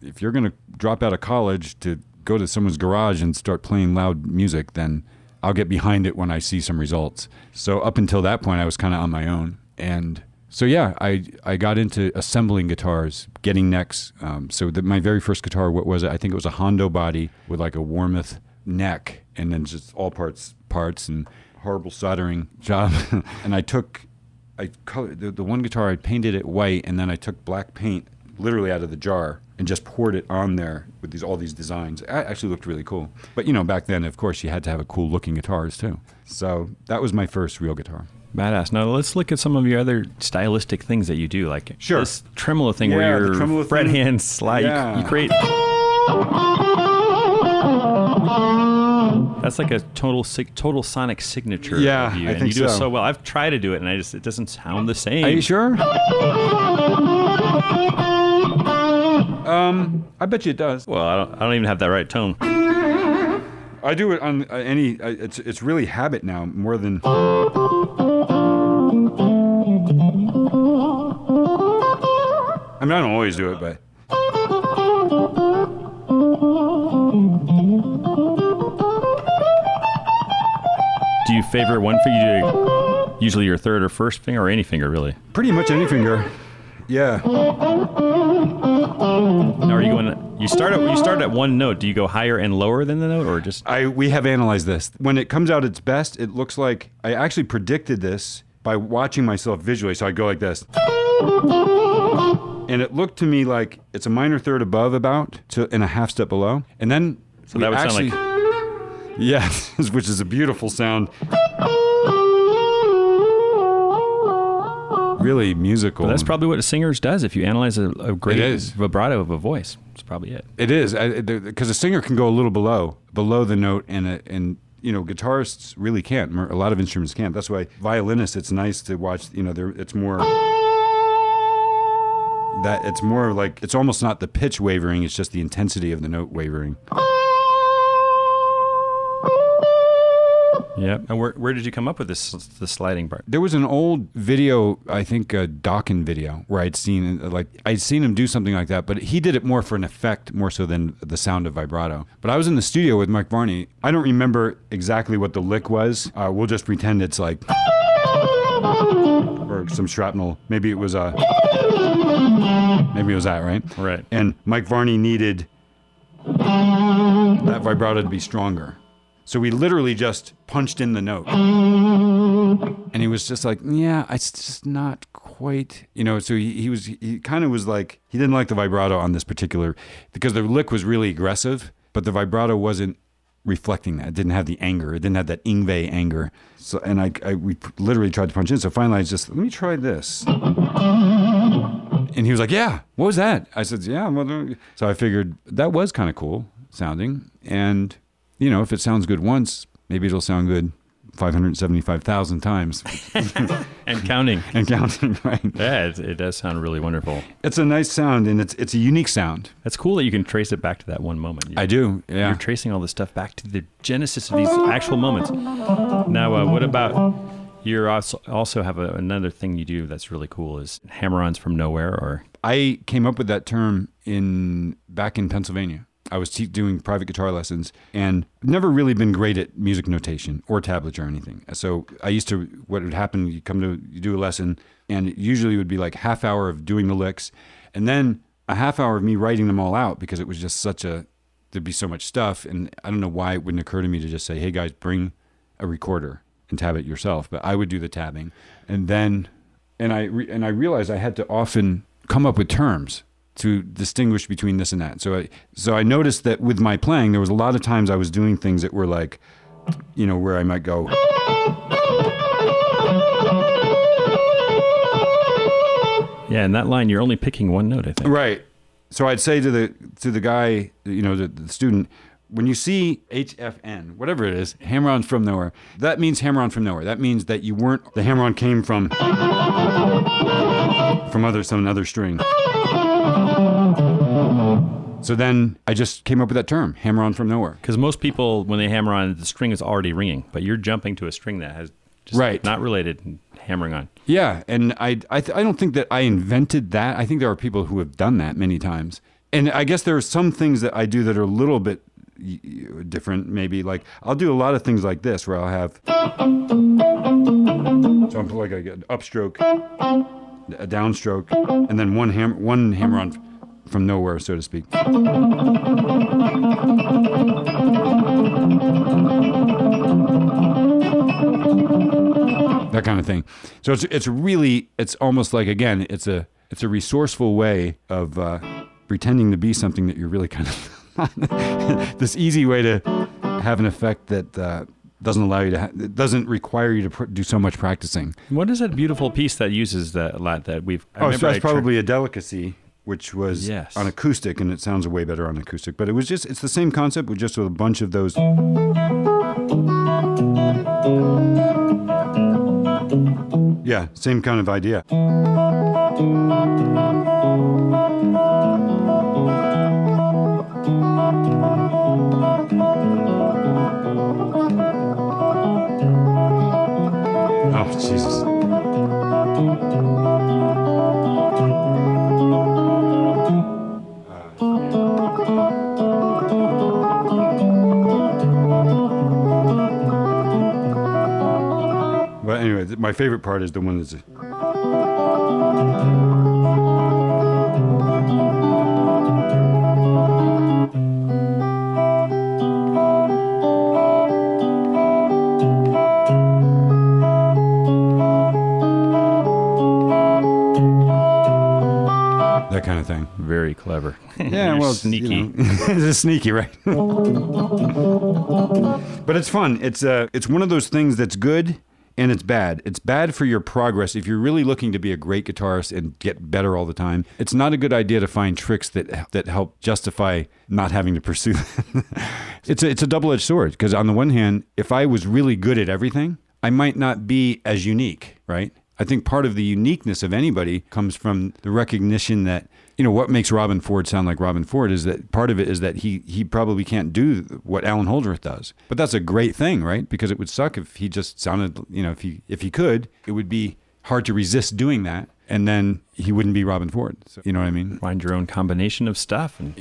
if you're going to drop out of college to go to someone's garage and start playing loud music, then I'll get behind it when I see some results. So up until that point, I was kind of on my own. And so, yeah, I got into assembling guitars, getting necks. My very first guitar, what was it? I think it was a Hondo body with like a Warmoth neck, and then just All parts and horrible soldering job. And the one guitar, I painted it white, and then I took black paint literally out of the jar and just poured it on there with all these designs. It actually looked really cool. But back then, of course, you had to have a cool-looking guitars too. So that was my first real guitar. Badass. Now let's look at some of your other stylistic things that you do, like this tremolo thing where your fret hand slide. Yeah. You create... That's like a total sonic signature of you, and you do it so well. I've tried to do it, and it doesn't sound the same. Are you sure? I bet you it does. Well, I don't even have that right tone. I do it on any. It's really habit now more than. I mean, I don't always do it, but. Do you favor one finger, usually your third or first finger, or any finger, really? Pretty much any finger, yeah. Now, are you going? You start at one note. Do you go higher and lower than the note, or just? We have analyzed this. When it comes out its best, it looks like I actually predicted this by watching myself visually. So I go like this, and it looked to me like it's a minor third above and a half step below, and then so that would actually sound like. Yes, which is a beautiful sound. really musical. But that's probably what a singer does. If you analyze a great vibrato of a voice, it's probably it. It is, because a singer can go a little below the note, and you know, guitarists really can't. A lot of instruments can't. That's why violinists, it's nice to watch. You know, it's more that it's more like, it's almost not the pitch wavering, it's just the intensity of the note wavering. Yep. And where did you come up with the sliding part? There was an old video, I think a Dokken video, where I'd seen him do something like that, but he did it more for an effect, more so than the sound of vibrato. But I was in the studio with Mike Varney. I don't remember exactly what the lick was. We'll just pretend it's like, or some shrapnel. Maybe it was that, right? Right. And Mike Varney needed that vibrato to be stronger. So we literally just punched in the note. And he was just like, yeah, it's just not quite, you know, so he kind of was like, he didn't like the vibrato on this particular, because the lick was really aggressive, but the vibrato wasn't reflecting that. It didn't have the anger. It didn't have that Yngwie anger. So, and we literally tried to punch in. So finally I was just, let me try this. And he was like, yeah, what was that? I said, yeah. Well, so I figured that was kind of cool sounding. And you know, if it sounds good once, maybe it'll sound good 575,000 times. And counting. And counting, right? Yeah, it does sound really wonderful. It's a nice sound, and it's a unique sound. It's cool that you can trace it back to that one moment. I do, yeah. You're tracing all this stuff back to the genesis of these actual moments. Now, what about, you also have another thing you do that's really cool is hammer-ons from nowhere, or? I came up with that term back in Pennsylvania. I was doing private guitar lessons and never really been great at music notation or tablature or anything. So what would happen, you do a lesson, and it usually would be like half hour of doing the licks and then a half hour of me writing them all out, because it was just there'd be so much stuff. And I don't know why it wouldn't occur to me to just say, hey guys, bring a recorder and tab it yourself. But I would do the tabbing. And then, and I realized I had to often come up with terms to distinguish between this and that. So I noticed that with my playing, there was a lot of times I was doing things that were like, you know, where I might go. Yeah, in that line, you're only picking one note, I think. Right. So I'd say to the guy, you know, the student, when you see HFN, whatever it is, hammer-on from nowhere, that means hammer-on from nowhere. That means that the hammer-on came from another string. So then I just came up with that term, hammer-on from nowhere. Because most people, when they hammer on, the string is already ringing, but you're jumping to a string that has just not related and hammering on. Yeah, and I don't think that I invented that. I think there are people who have done that many times. And I guess there are some things that I do that are a little bit different, maybe. Like, I'll do a lot of things like this, where I'll have... So I'm like an upstroke, a downstroke, and then one hammer-on from nowhere, so to speak. That kind of thing. So it's almost like, again, it's a resourceful way of pretending to be something that you're really kind of this easy way to have an effect that doesn't allow you to doesn't require you to do so much practicing. What is that beautiful piece that uses that a lot that we've? So that's probably a delicacy, which was on acoustic, and it sounds way better on acoustic, but it's the same concept, with just a bunch of those. Yeah, same kind of idea. Oh, Jesus. Anyway, my favorite part is the one that's... That kind of thing. Very clever. Yeah, well... Sneaky. You know, it's sneaky, right? But it's fun. It's one of those things that's good... And it's bad. It's bad for your progress. If you're really looking to be a great guitarist and get better all the time, it's not a good idea to find tricks that help justify not having to pursue them. It's a double-edged sword, because on the one hand, if I was really good at everything, I might not be as unique, right? I think part of the uniqueness of anybody comes from the recognition that, you know, what makes Robin Ford sound like Robin Ford is that part of it is that he probably can't do what Alan Holdsworth does. But that's a great thing, right? Because it would suck if he just sounded, you know, if he could, it would be hard to resist doing that. And then he wouldn't be Robin Ford. So, you know what I mean? Find your own combination of stuff. And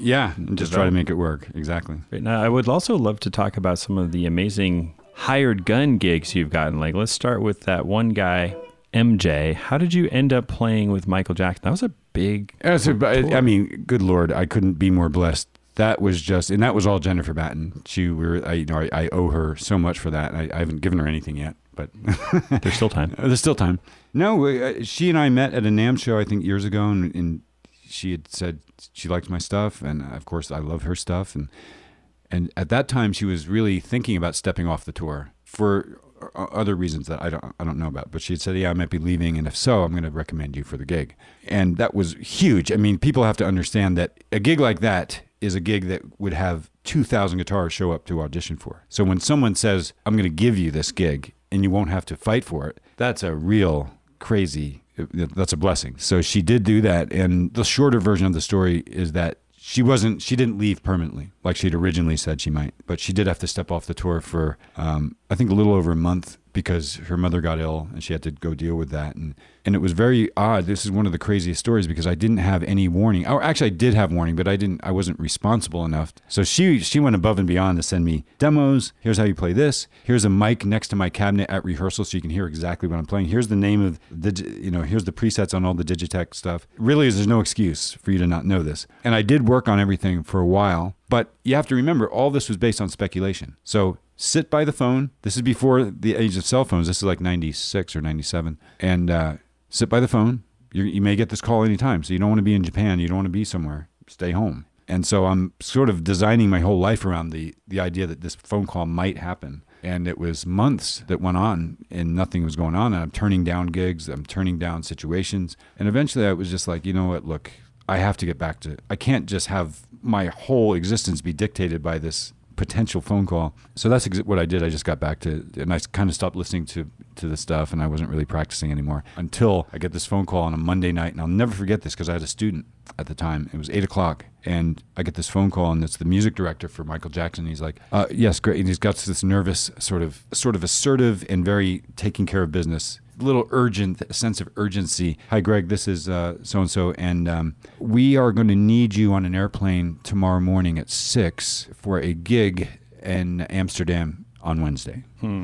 just try to make it work. Exactly. Right. Now, I would also love to talk about some of the amazing hired gun gigs you've gotten. Like, let's start with that one guy, MJ. How did you end up playing with Michael Jackson? That was a big tour. I mean, good Lord, I couldn't be more blessed. That was just, and that was all Jennifer Batten. I owe her so much for that. I haven't given her anything yet, but there's still time. There's still time. No, she and I met at a NAMM show, I think, years ago, and she had said she liked my stuff, and of course I love her stuff, and at that time she was really thinking about stepping off the tour for other reasons that I don't know about, but she had said, yeah, I might be leaving, and if so, I'm going to recommend you for the gig. And that was huge. I mean, people have to understand that a gig like that is a gig that would have 2,000 guitarists show up to audition for. So when someone says, I'm going to give you this gig and you won't have to fight for it, that's a real crazy, that's a blessing. So she did do that. And the shorter version of the story is that she didn't leave permanently like she'd originally said she might, but she did have to step off the tour for, I think, a little over a month, because her mother got ill and she had to go deal with that. And it was very odd. This is one of the craziest stories, because I didn't have any warning. Or actually, I did have warning, but I wasn't responsible enough. So she went above and beyond to send me demos. Here's how you play this. Here's a mic next to my cabinet at rehearsal so you can hear exactly what I'm playing. Here's the name of here's the presets on all the Digitech stuff. Really, there's no excuse for you to not know this. And I did work on everything for a while, but you have to remember, all this was based on speculation. So sit by the phone. This is before the age of cell phones. This is like 96 or 97. And sit by the phone. You may get this call anytime. So you don't want to be in Japan. You don't want to be somewhere. Stay home. And so I'm sort of designing my whole life around the idea that this phone call might happen. And it was months that went on and nothing was going on. And I'm turning down gigs. I'm turning down situations. And eventually I was just like, you know what? Look, I have to get back to it. I can't just have my whole existence be dictated by this potential phone call. So that's what I did. I just got back to, and I kind of stopped listening to the stuff, and I wasn't really practicing anymore until I get this phone call on a Monday night. And I'll never forget this, because I had a student at the time. It was 8:00, and I get this phone call, and it's the music director for Michael Jackson. He's like, yes, great. And he's got this nervous, sort of assertive and very taking care of business, little urgent, a sense of urgency. Hi, Greg, this is so-and-so, and we are going to need you on an airplane tomorrow morning at 6 for a gig in Amsterdam on Wednesday.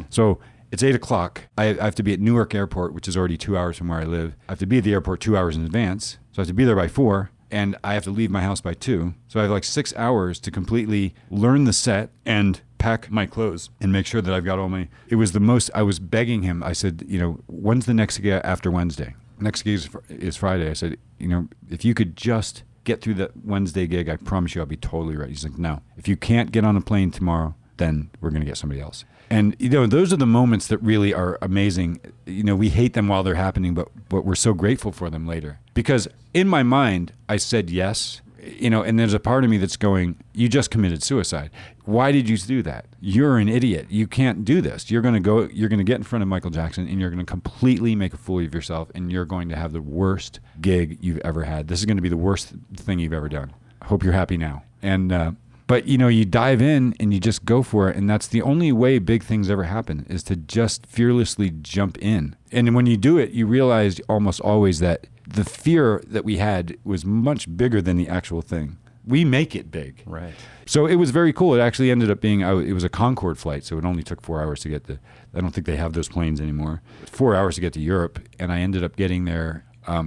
So it's 8:00. I have to be at Newark Airport, which is already 2 hours from where I live. I have to be at the airport 2 hours in advance, so I have to be there by 4, and I have to leave my house by 2. So I have like 6 hours to completely learn the set and pack my clothes and make sure that I've got all my... It was the most... I was begging him. I said, you know, when's the next gig after Wednesday? Next gig is Friday. I said, you know, if you could just get through the Wednesday gig, I promise you I'll be totally ready. He's like, no. If you can't get on a plane tomorrow, then we're going to get somebody else. And, you know, those are the moments that really are amazing. You know, we hate them while they're happening, but we're so grateful for them later. Because in my mind, I said yes. You know, and there's a part of me that's going, you just committed suicide. Why did you do that? You're an idiot. You can't do this. You're going to get in front of Michael Jackson, and you're going to completely make a fool of yourself, and you're going to have the worst gig you've ever had. This is going to be the worst thing you've ever done. I hope you're happy now. And, but, you know, you dive in and you just go for it. And that's the only way big things ever happen, is to just fearlessly jump in. And when you do it, you realize almost always that the fear that we had was much bigger than the actual thing. We make it big. Right. So it was very cool. It actually ended up being, it was a Concorde flight, so it only took 4 hours to get to, I don't think they have those planes anymore, 4 hours to get to Europe. And I ended up getting there,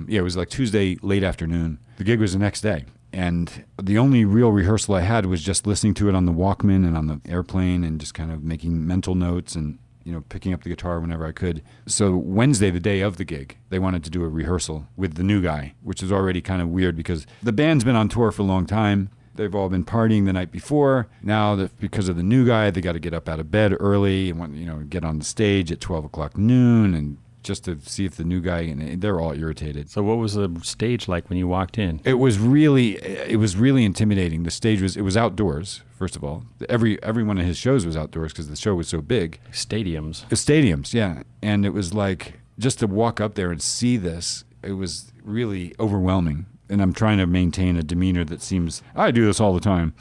it was like Tuesday late afternoon. The gig was the next day. And the only real rehearsal I had was just listening to it on the Walkman and on the airplane and just kind of making mental notes and, you know, picking up the guitar whenever I could. So Wednesday, the day of the gig, they wanted to do a rehearsal with the new guy, which is already kind of weird because the band's been on tour for a long time. They've all been partying the night before. Now, because of the new guy, they got to get up out of bed early and get on the stage at 12 o'clock noon and just to see if the new guy, and they're all irritated. So what was the stage like when you walked in? It was really intimidating. The stage was outdoors, first of all. Every one of his shows was outdoors because the show was so big. Stadiums, yeah. And it was like, just to walk up there and see this, it was really overwhelming. And I'm trying to maintain a demeanor that seems, I do this all the time,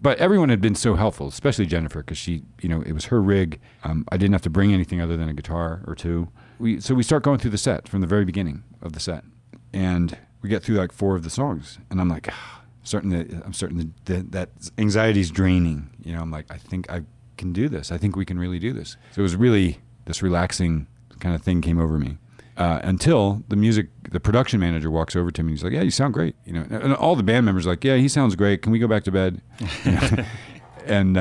But everyone had been so helpful, especially Jennifer, because she, it was her rig. I didn't have to bring anything other than a guitar or two. So we start going through the set from the very beginning of the set, and we get through like four of the songs, and I'm like, I'm certain that anxiety's draining. I'm like, I think I can do this. I think we can really do this. So it was really this relaxing kind of thing came over me. Until the production manager walks over to me and he's like, yeah, you sound great. And all the band members are like, yeah, he sounds great. Can we go back to bed? And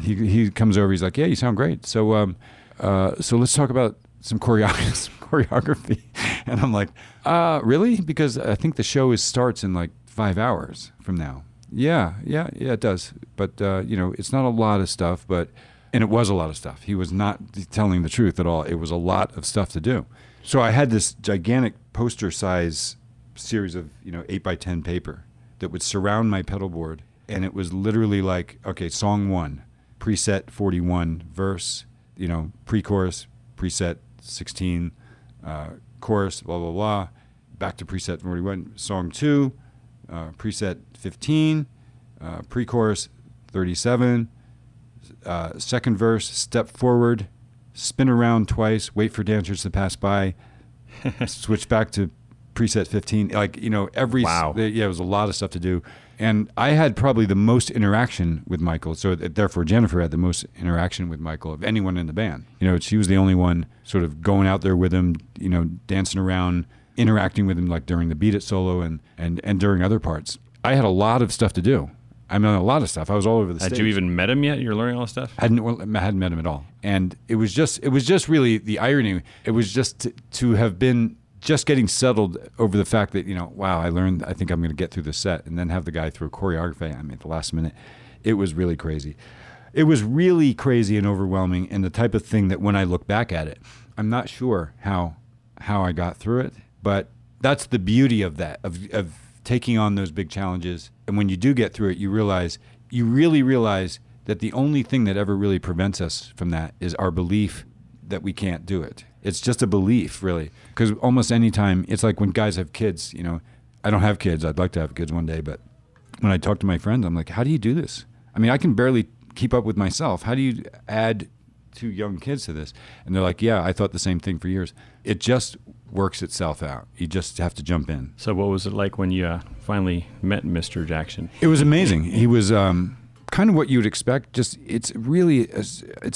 he comes over, he's like, yeah, you sound great. So let's talk about some choreography. And I'm like, really? Because I think the show starts in like 5 hours from now. Yeah, it does. But, it's not a lot of stuff, and it was a lot of stuff. He was not telling the truth at all. It was a lot of stuff to do. So I had this gigantic poster size series of 8x10 paper that would surround my pedal board, and it was literally like, okay, song 1, preset 41, verse, pre-chorus, preset 16, chorus, blah blah blah, back to preset 41, song 2, preset 15, pre-chorus 37, second verse, step forward, spin around twice, wait for dancers to pass by, switch back to preset 15. Wow. Yeah, it was a lot of stuff to do. And I had probably the most interaction with Michael. So therefore, Jennifer had the most interaction with Michael of anyone in the band. She was the only one sort of going out there with him, dancing around, interacting with him like during the Beat It solo and during other parts. I had a lot of stuff to do. I mean, a lot of stuff. I was all over the stage. Had you even met him yet? You were learning all this stuff? I hadn't met him at all. And it was just really the irony. It was just to have been just getting settled over the fact that, wow, I think I'm going to get through the set, and then have the guy throw choreography. I mean, at the last minute, it was really crazy. It was really crazy and overwhelming, and the type of thing that when I look back at it, I'm not sure how I got through it, but that's the beauty of that, of taking on those big challenges. And when you do get through it, you really realize that the only thing that ever really prevents us from that is our belief that we can't do it. It's just a belief, really. Because almost any time, it's like when guys have kids, I don't have kids. I'd like to have kids one day. But when I talk to my friends, I'm like, how do you do this? I mean, I can barely keep up with myself. How do you add 2 young kids to this? And they're like, yeah, I thought the same thing for years. It just works itself out. You just have to jump in. So what was it like when you finally met Mr. Jackson? It was amazing. He was kind of what you'd expect. Just it's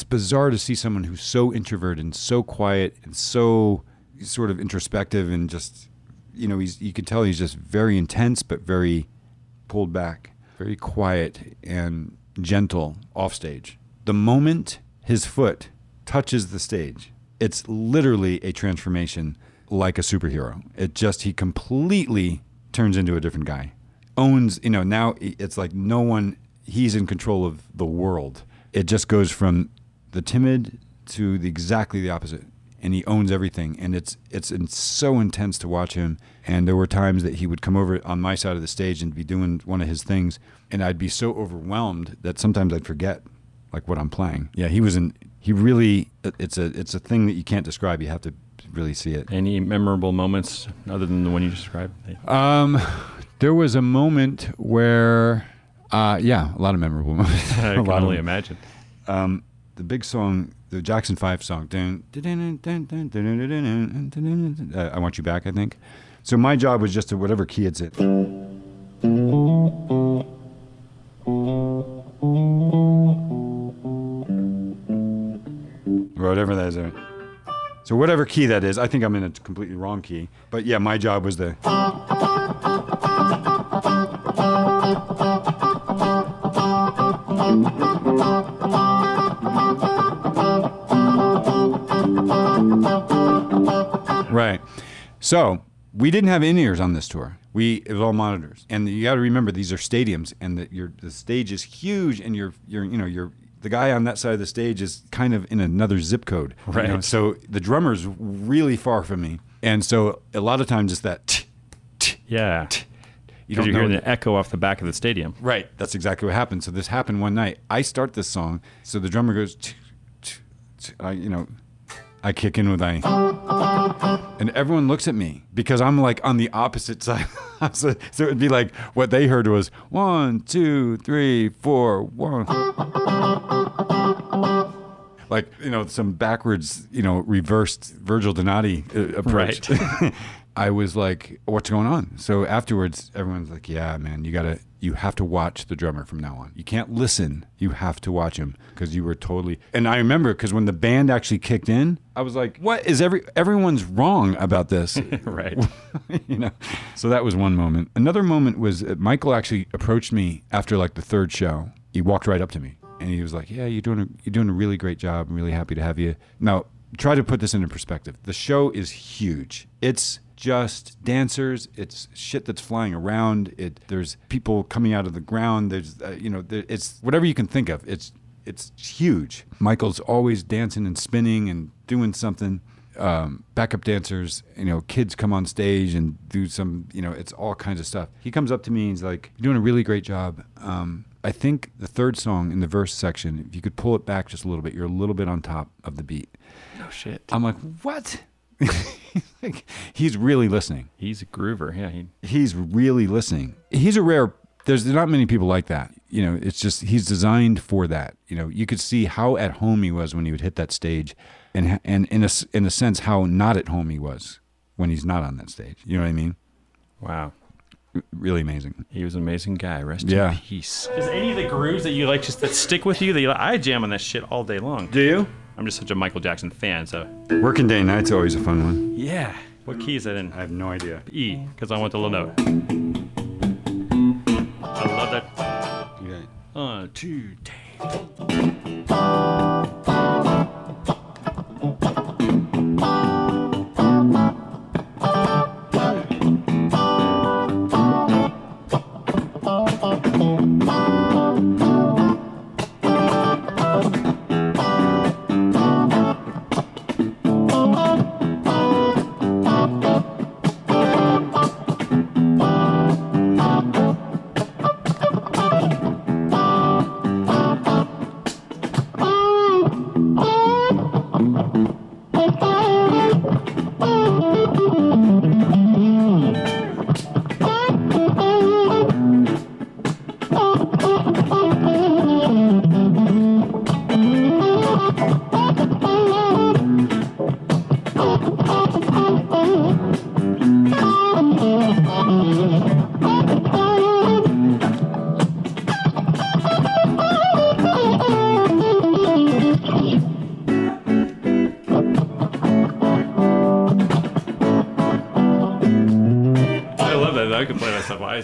bizarre to see someone who's so introverted and so quiet and so sort of introspective, and just, you can tell he's just very intense but very pulled back, very quiet and gentle off stage. The moment his foot touches the stage, it's literally a transformation, like a superhero. He completely turns into a different guy. Owns, now it's like he's in control of the world. It just goes from the timid to exactly the opposite. And he owns everything. And it's so intense to watch him. And there were times that he would come over on my side of the stage and be doing one of his things. And I'd be so overwhelmed that sometimes I'd forget like what I'm playing. Yeah, it's a thing that you can't describe. You have to really see it. Any memorable moments other than the one you described? There was a moment where, a lot of memorable moments. I can only imagine. The big song, the Jackson 5 song, I Want You Back, I think. So my job was just to whatever key it's at. Whatever that is. So whatever key that is, I think I'm in a completely wrong key. But yeah, my job was the... Right. So We didn't have in-ears on this tour. It was all monitors, and you got to remember these are stadiums, and the stage is huge, and the guy on that side of the stage is kind of in another zip code, right? You know? So the drummer's really far from me, and so a lot of times it's that. You're hearing the echo off the back of the stadium. Right. That's exactly what happened. So this happened one night. I start this song, so the drummer goes, I kick in with and everyone looks at me because I'm like on the opposite side. So it would be like what they heard was 1, 2, 3, 4, 1. Like, some backwards, reversed Virgil Donati approach. Right. I was like, what's going on? So afterwards, everyone's like, yeah, man, you have to watch the drummer from now on. You can't listen. You have to watch him because you were totally. And I remember because when the band actually kicked in, I was like, what is everyone's wrong about this? Right. So that was one moment. Another moment was Michael actually approached me after like the third show. He walked right up to me and he was like, yeah, you're doing a really great job. I'm really happy to have you. Now, try to put this into perspective. The show is huge. It's just dancers, it's shit that's flying around, there's people coming out of the ground, there's it's whatever you can think of, it's huge. Michael's always dancing and spinning and doing something. Backup dancers, kids come on stage and do some, it's all kinds of stuff. He comes up to me and he's like, you're doing a really great job. I think the third song in the verse section, if you could pull it back just a little bit, you're a little bit on top of the beat. No shit. I'm like, what? He's really listening. He's a groover. Yeah, he's really listening. He's a rare. There's not many people like that. It's just he's designed for that. You could see how at home he was when he would hit that stage, and in a sense how not at home he was when he's not on that stage. You know what I mean? Wow. Really amazing. He was an amazing guy. Rest in peace. Is any of the grooves that you like just that stick with you? I jam on that shit all day long. Do you? I'm just such a Michael Jackson fan, so. Working Day and Night's always a fun one. Yeah. What key is that in? I have no idea. E, because I want the little note. I love that. Yeah. 1, 2, 3.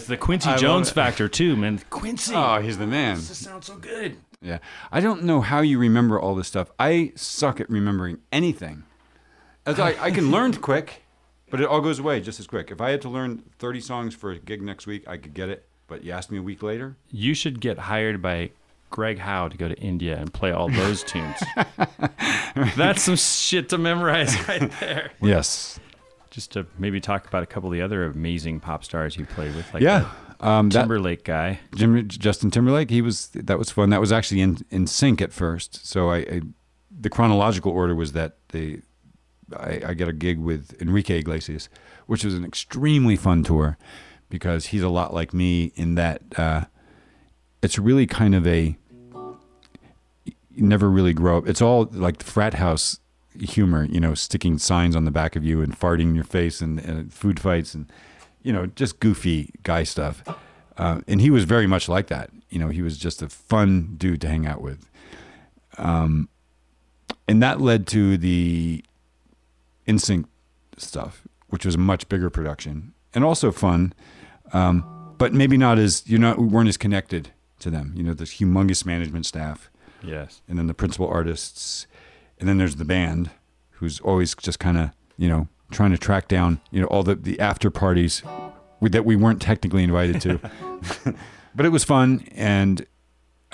The Quincy Jones factor too, man. Quincy. Oh, he's the man. This sounds so good. Yeah. I don't know how you remember all this stuff. I suck at remembering anything. I can learn quick, but it all goes away just as quick. If I had to learn 30 songs for a gig next week, I could get it. But you asked me a week later. You should get hired by Greg Howe to go to India and play all those tunes. That's some shit to memorize right there. Yes. Just to maybe talk about a couple of the other amazing pop stars you played with, like Timberlake guy, Justin Timberlake. That was fun. That was actually in sync at first. So the chronological order was that I got a gig with Enrique Iglesias, which was an extremely fun tour because he's a lot like me in that it's really kind of you never really grow up. It's all like the frat house humor, sticking signs on the back of you and farting in your face and food fights and, just goofy guy stuff. And he was very much like that. He was just a fun dude to hang out with. And that led to the NSYNC stuff, which was a much bigger production and also fun, but maybe not as, we weren't as connected to them. This humongous management staff. Yes. And then the principal artists. And then there's the band, who's always just kind of, trying to track down, you know, all the after parties that we weren't technically invited to. But it was fun, and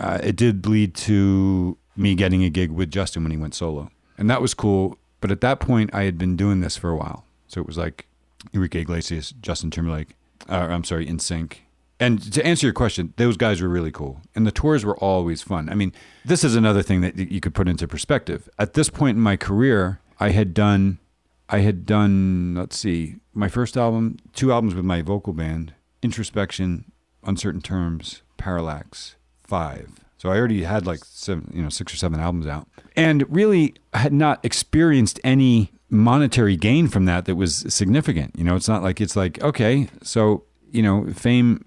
it did lead to me getting a gig with Justin when he went solo. And that was cool. But at that point, I had been doing this for a while. So it was like Enrique Iglesias, Justin Timberlake, I'm sorry, NSYNC. And to answer your question, those guys were really cool. And the tours were always fun. I mean, this is another thing that you could put into perspective. At this point in my career, I had done, let's see, my first album, 2 albums with my vocal band, Introspection, Uncertain Terms, Parallax, 5. So I already had like 7, 6 or 7 albums out, and really had not experienced any monetary gain from that was significant. You know, it's not like, it's like, okay, so, you know, fame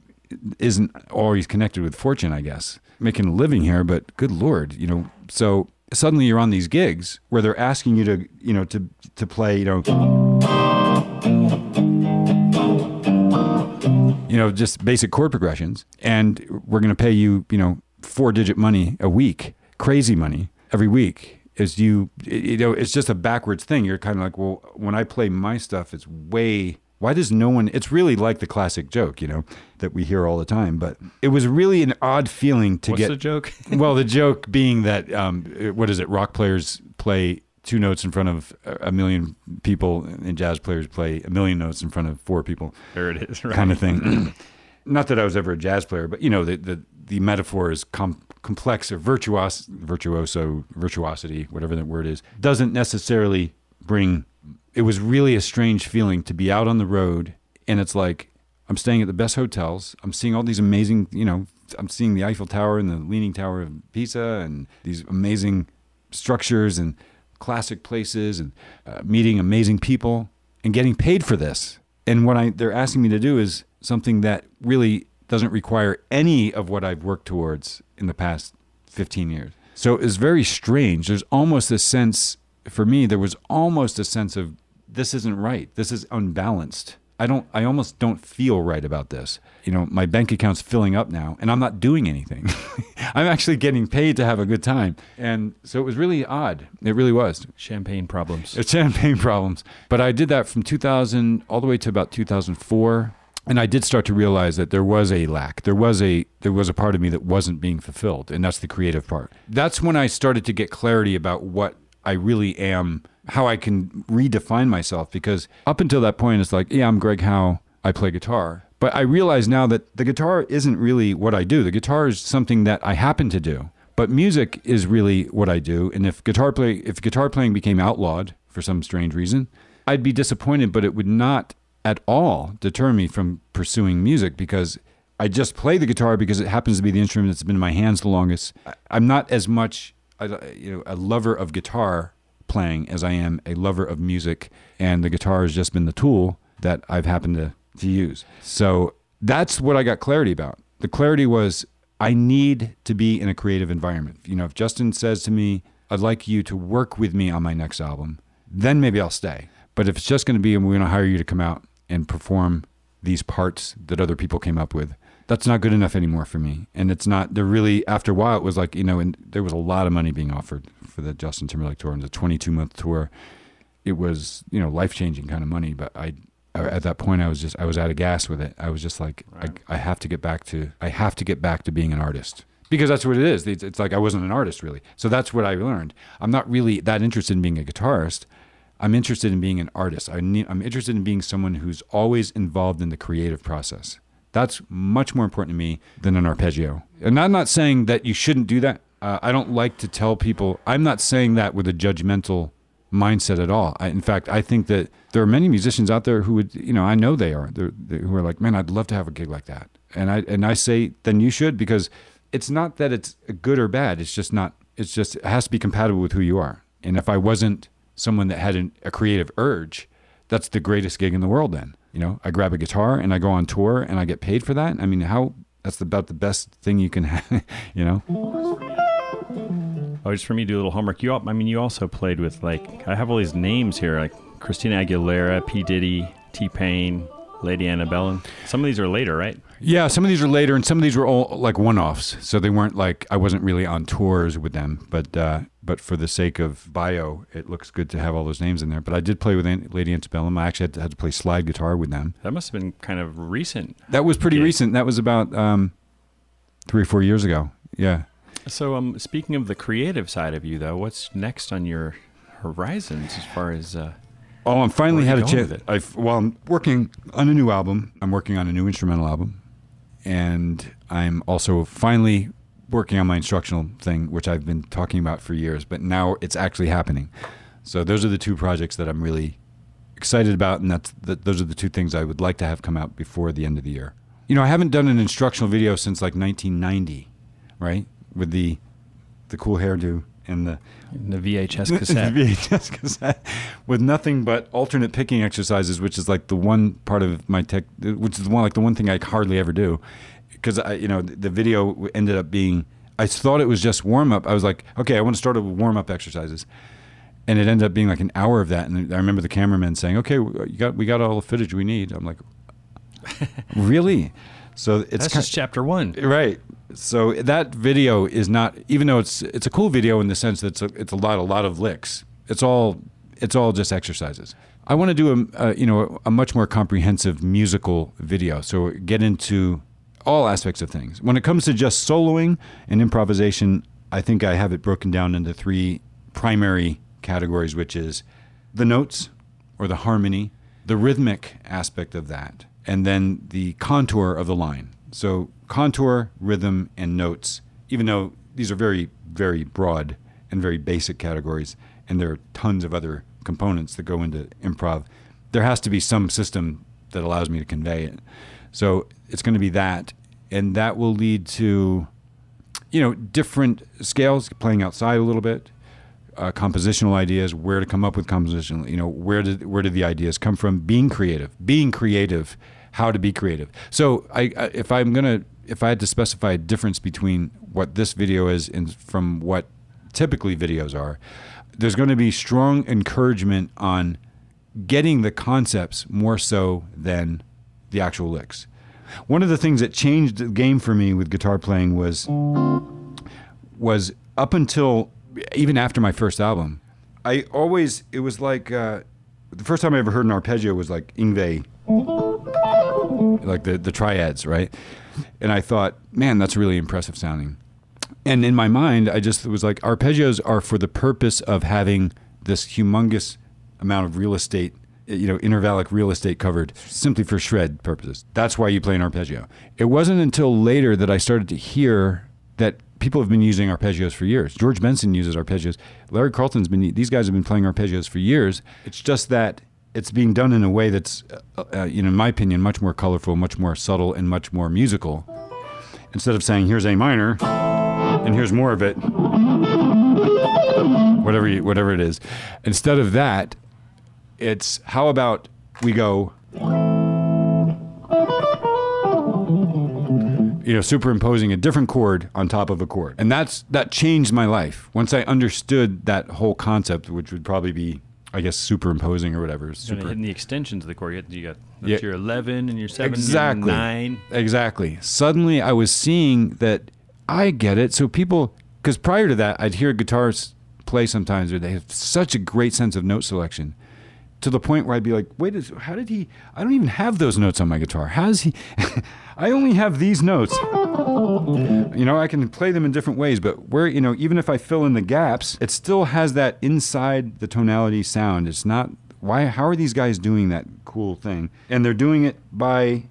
isn't always connected with fortune, I guess. Making a living here, but good Lord, you know, so suddenly you're on these gigs where they're asking you to, you know, to play, you know, just basic chord progressions, and we're going to pay you, you know, 4-digit money a week, crazy money every week. As you know, it's just a backwards thing. You're kind of like, well, when I play my stuff, it's way, why does no one, it's really like the classic joke, you know, that we hear all the time, but it was really an odd feeling to get. What's the joke? Well, the joke being that, what is it? Rock players play 2 notes in front of 1 million people and jazz players play 1 million notes in front of 4 people. There it is. Right? Kind of thing. Not that I was ever a jazz player, but you know, the metaphor is complex or virtuosity, whatever that word is, doesn't necessarily bring. It was really a strange feeling to be out on the road, and it's like, I'm staying at the best hotels. I'm seeing all these amazing, you know, I'm seeing the Eiffel Tower and the Leaning Tower of Pisa and these amazing structures and classic places, and meeting amazing people and getting paid for this. And what they're asking me to do is something that really doesn't require any of what I've worked towards in the past 15 years. So it's very strange. There's almost a sense, for me, there was almost a sense of, this isn't right. This is unbalanced. I almost don't feel right about this. You know, my bank account's filling up now, and I'm not doing anything. I'm actually getting paid to have a good time. And so it was really odd. It really was. Champagne problems. It's champagne problems. But I did that from 2000 all the way to about 2004. And I did start to realize that there was a lack. There was a part of me that wasn't being fulfilled, and that's the creative part. That's when I started to get clarity about what I really am, how I can redefine myself, because up until that point, it's like, yeah, I'm Greg Howe, I play guitar. But I realize now that the guitar isn't really what I do. The guitar is something that I happen to do, but music is really what I do. And if guitar playing became outlawed for some strange reason, I'd be disappointed, but it would not at all deter me from pursuing music, because I just play the guitar because it happens to be the instrument that's been in my hands the longest. I'm not as much a lover of guitar playing as I am a lover of music, and the guitar has just been the tool that I've happened to use. So that's what I got clarity about. The clarity was, I need to be in a creative environment. You know, if Justin says to me, I'd like you to work with me on my next album, then maybe I'll stay. But if it's just going to be, and we're going to hire you to come out and perform these parts that other people came up with, that's not good enough anymore for me. And it's not, they're really, after a while, it was like, you know, and there was a lot of money being offered for the Justin Timberlake tour, and the 22-month tour. It was, you know, life-changing kind of money. But at that point, I was out of gas with it. I was just like, right. I have to get back to being an artist, because that's what it is. It's like, I wasn't an artist really. So that's what I learned. I'm not really that interested in being a guitarist. I'm interested in being an artist. I'm interested in being someone who's always involved in the creative process. That's much more important to me than an arpeggio. And I'm not saying that you shouldn't do that. I don't like to tell people, I'm not saying that with a judgmental mindset at all. In fact, I think that there are many musicians out there who would, you know, I know who are like, man, I'd love to have a gig like that. And I say, then you should, because it's not that it's good or bad. It's just not, it has to be compatible with who you are. And if I wasn't someone that had a creative urge, that's the greatest gig in the world then. You know, I grab a guitar and I go on tour and I get paid for that. I mean, that's about the best thing you can have, you know? Oh, just for me to do a little homework. You also played with, like, I have all these names here, like Christina Aguilera, P. Diddy, T-Pain, Lady Antebellum. Some of these are later, right? Yeah, some of these are later, and some of these were all like one-offs. So they weren't like, I wasn't really on tours with them, but but for the sake of bio, it looks good to have all those names in there. But I did play with Lady Antebellum. I actually had to play slide guitar with them. That must have been kind of recent. That was pretty recent. That was about 3 or 4 years ago. Yeah. So speaking of the creative side of you, though, what's next on your horizons as far as... Oh, I finally had a chance. Well, I'm working on a new album. I'm working on a new instrumental album. And I'm also finally working on my instructional thing, which I've been talking about for years, but now it's actually happening. So those are the two projects that I'm really excited about, and those are the two things I would like to have come out before the end of the year. You know, I haven't done an instructional video since like 1990, right? With the cool hairdo and the VHS cassette. The VHS cassette with nothing but alternate picking exercises, which is like the one part of my tech, which is the one thing I hardly ever do. Because the video ended up being, I thought it was just warm up. I was like, okay, I want to start with warm up exercises, and it ended up being like an hour of that. And I remember the cameraman saying, "Okay, we got all the footage we need." I'm like, really? So it's that's just chapter one, right? So that video is not, even though it's a cool video in the sense that it's a lot of licks. It's all just exercises. I want to do a much more comprehensive musical video. So get into all aspects of things. When it comes to just soloing and improvisation, I think I have it broken down into three primary categories, which is the notes or the harmony, the rhythmic aspect of that, and then the contour of the line. So contour, rhythm, and notes, even though these are very, very broad and very basic categories, and there are tons of other components that go into improv, there has to be some system that allows me to convey it. So it's going to be that, and that will lead to, different scales, playing outside a little bit, compositional ideas, where to come up with composition, where do the ideas come from, being creative, how to be creative. So if I had to specify a difference between what this video is and from what typically videos are, there's going to be strong encouragement on getting the concepts more so than the actual licks. One of the things that changed the game for me with guitar playing was up until even after my first album, it was like the first time I ever heard an arpeggio was like Yngwie, like the triads, right? And I thought, man, that's really impressive sounding. And in my mind, I just was like, arpeggios are for the purpose of having this humongous amount of real estate, intervallic real estate covered simply for shred purposes. That's why you play an arpeggio. It wasn't until later that I started to hear that people have been using arpeggios for years. George Benson uses arpeggios. Larry Carlton's been, these guys have been playing arpeggios for years. It's just that it's being done in a way that's, in my opinion, much more colorful, much more subtle, and much more musical. Instead of saying, here's A minor, and here's more of it, whatever it is. Instead of that, it's how about we go, superimposing a different chord on top of a chord. And that changed my life. Once I understood that whole concept, which would probably be, I guess, superimposing or whatever. Hitting the extensions of the chord. You got your 11 and your 7 exactly, and your 9. Exactly. Suddenly I was seeing that I get it. So people, because prior to that, I'd hear guitarists play sometimes where they have such a great sense of note selection, to the point where I'd be like, wait, how did he, I don't even have those notes on my guitar. How does he, I only have these notes. I can play them in different ways, but where, even if I fill in the gaps, it still has that inside the tonality sound. It's not, how are these guys doing that cool thing? And they're doing it by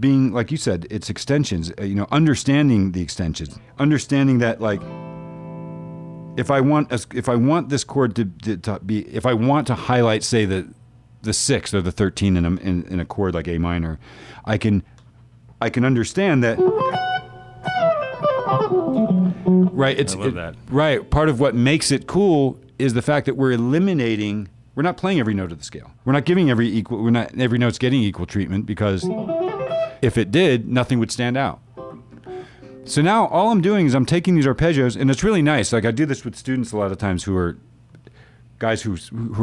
being, like you said, it's extensions, understanding the extensions, understanding that, like, if I want this chord to be, if I want to highlight, say, the 6th or the 13 in a chord like A minor, I can understand that. Right, I love that. Right, part of what makes it cool is the fact that we're not playing every note of the scale. We're not giving every note's getting equal treatment, because if it did, nothing would stand out. So now all I'm doing is I'm taking these arpeggios, and it's really nice. Like, I do this with students a lot of times who are guys who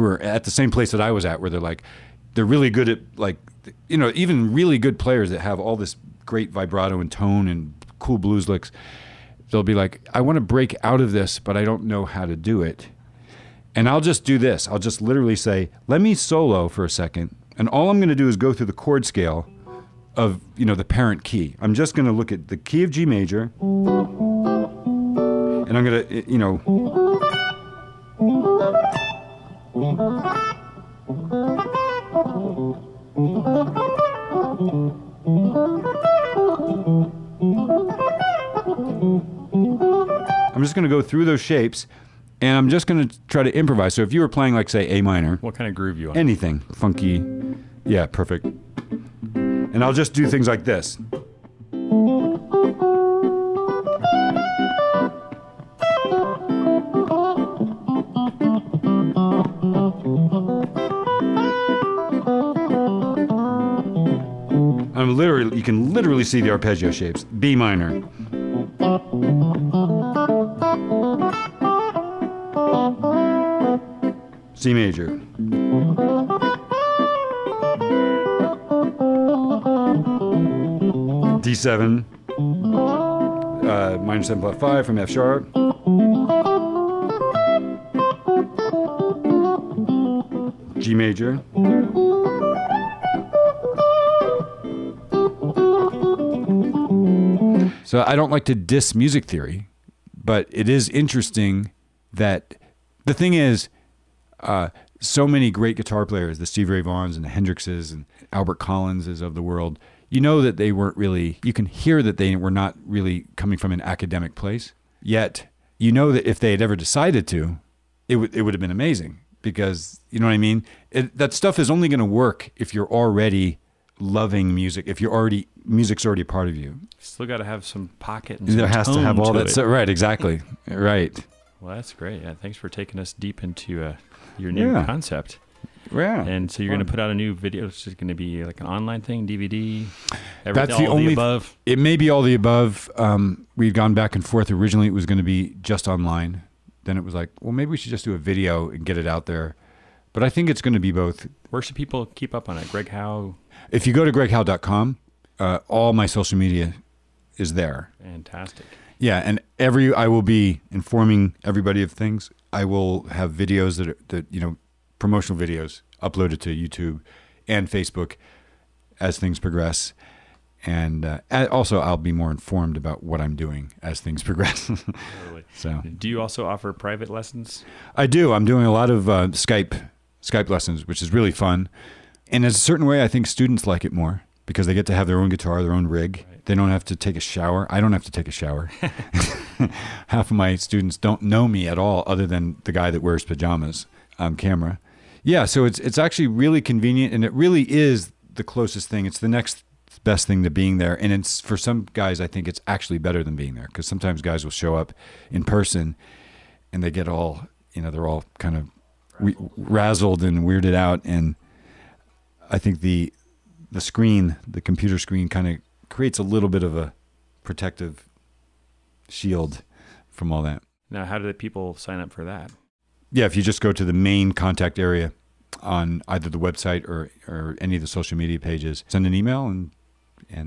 are at the same place that I was at, where they're like, they're really good at, like, even really good players that have all this great vibrato and tone and cool blues licks. They'll be like, I want to break out of this, but I don't know how to do it. And I'll just do this. I'll just literally say, let me solo for a second. And all I'm going to do is go through the chord scale of, you know, the parent key. I'm just going to look at the key of G major. And I'm going to, you know. I'm just going to go through those shapes. And I'm just going to try to improvise. So if you were playing, like, say, A minor. What kind of groove you on? Anything. Funky. Yeah, perfect. And I'll just do things like this. I'm literally, you can literally see the arpeggio shapes. B minor. C major. D7, minor 7 flat 5 from F sharp. G major. So I don't like to diss music theory, but it is interesting that the thing is, so many great guitar players, the Stevie Ray Vaughans and the Hendrixes and Albert Collinses of the world, you know that they weren't really, you can hear that they were not really coming from an academic place. Yet, you know that if they had ever decided to, it would have been amazing because, you know what I mean? That stuff is only going to work if you're already loving music, if you're already, music's already a part of you. Still got to have some pocket and some tone. There has to have all that stuff. Right, exactly. Right. Well, that's great. Yeah, thanks for taking us deep into your new concept. Yeah. And so you're going to put out a new video. It's just going to be like an online thing, DVD, everything, that's the all only, the above? It may be all the above. We've gone back and forth. Originally, it was going to be just online. Then it was like, well, maybe we should just do a video and get it out there. But I think it's going to be both. Where should people keep up on it? Greg Howe? If you go to greghowe.com, all my social media is there. Fantastic. Yeah, and I will be informing everybody of things. I will have videos that you know, promotional videos uploaded to YouTube and Facebook as things progress, and also I'll be more informed about what I'm doing as things progress. So, do you also offer private lessons? I do. I'm doing a lot of Skype lessons, which is really fun, and in a certain way, I think students like it more because they get to have their own guitar, their own rig. Right. They don't have to take a shower. I don't have to take a shower. Half of my students don't know me at all other than the guy that wears pajamas on camera. Yeah, so it's actually really convenient, and it really is the closest thing. It's the next best thing to being there. And it's for some guys, I think it's actually better than being there because sometimes guys will show up in person and they get all, you know, they're all kind of razzled and weirded out. And I think the screen, the computer screen kind of creates a little bit of a protective shield from all that. Now, how do the people sign up for that? Yeah, if you just go to the main contact area on either the website or any of the social media pages, send an email and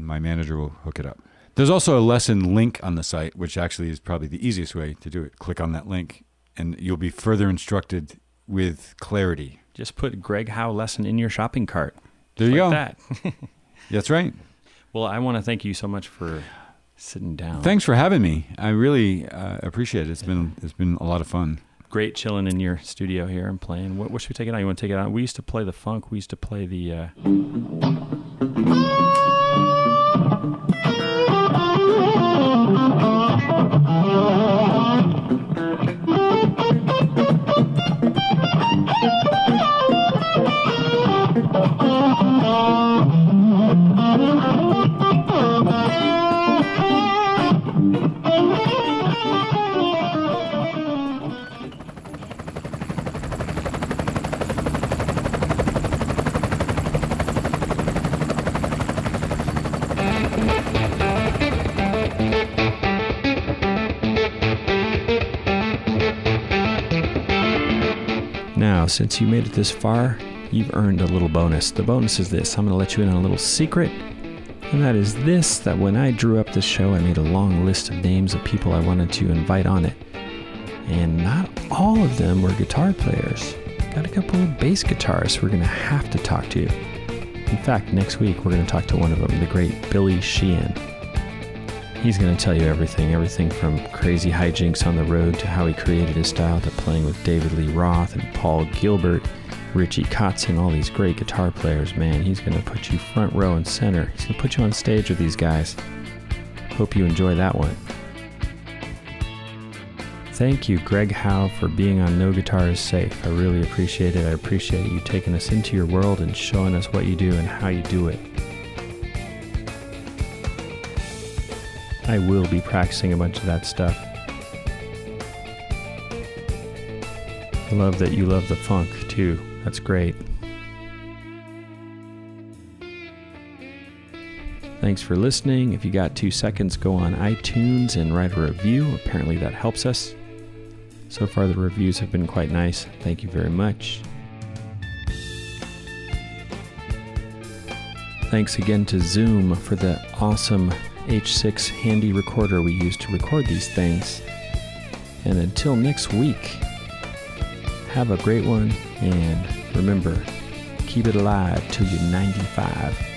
my manager will hook it up. There's also a lesson link on the site, which actually is probably the easiest way to do it. Click on that link and you'll be further instructed with clarity. Just put Greg Howe lesson in your shopping cart. There you go. That. That's right. Well, I want to thank you so much for sitting down. Thanks for having me. I really appreciate it. It's been a lot of fun. Great chilling in your studio here and playing. What should we take it on? You want to take it on? We used to play the funk. We used to play the... Since you made it this far, you've earned a little bonus. The bonus is this. I'm going to let you in on a little secret. And that is this, that when I drew up this show, I made a long list of names of people I wanted to invite on it. And not all of them were guitar players. Got a couple of bass guitarists we're going to have to talk to. In fact, next week we're going to talk to one of them, the great Billy Sheehan. He's going to tell you everything from crazy hijinks on the road to how he created his style to playing with David Lee Roth and Paul Gilbert, Richie Kotzen, all these great guitar players. Man, he's going to put you front row and center. He's going to put you on stage with these guys. Hope you enjoy that one. Thank you, Greg Howe, for being on No Guitar Is Safe. I really appreciate it. I appreciate you taking us into your world and showing us what you do and how you do it. I will be practicing a bunch of that stuff. I love that you love the funk, too. That's great. Thanks for listening. If you got 2 seconds, go on iTunes and write a review. Apparently that helps us. So far, the reviews have been quite nice. Thank you very much. Thanks again to Zoom for the awesome H6 handy recorder we use to record these things. And until next week, have a great one, and remember, keep it alive till you're 95.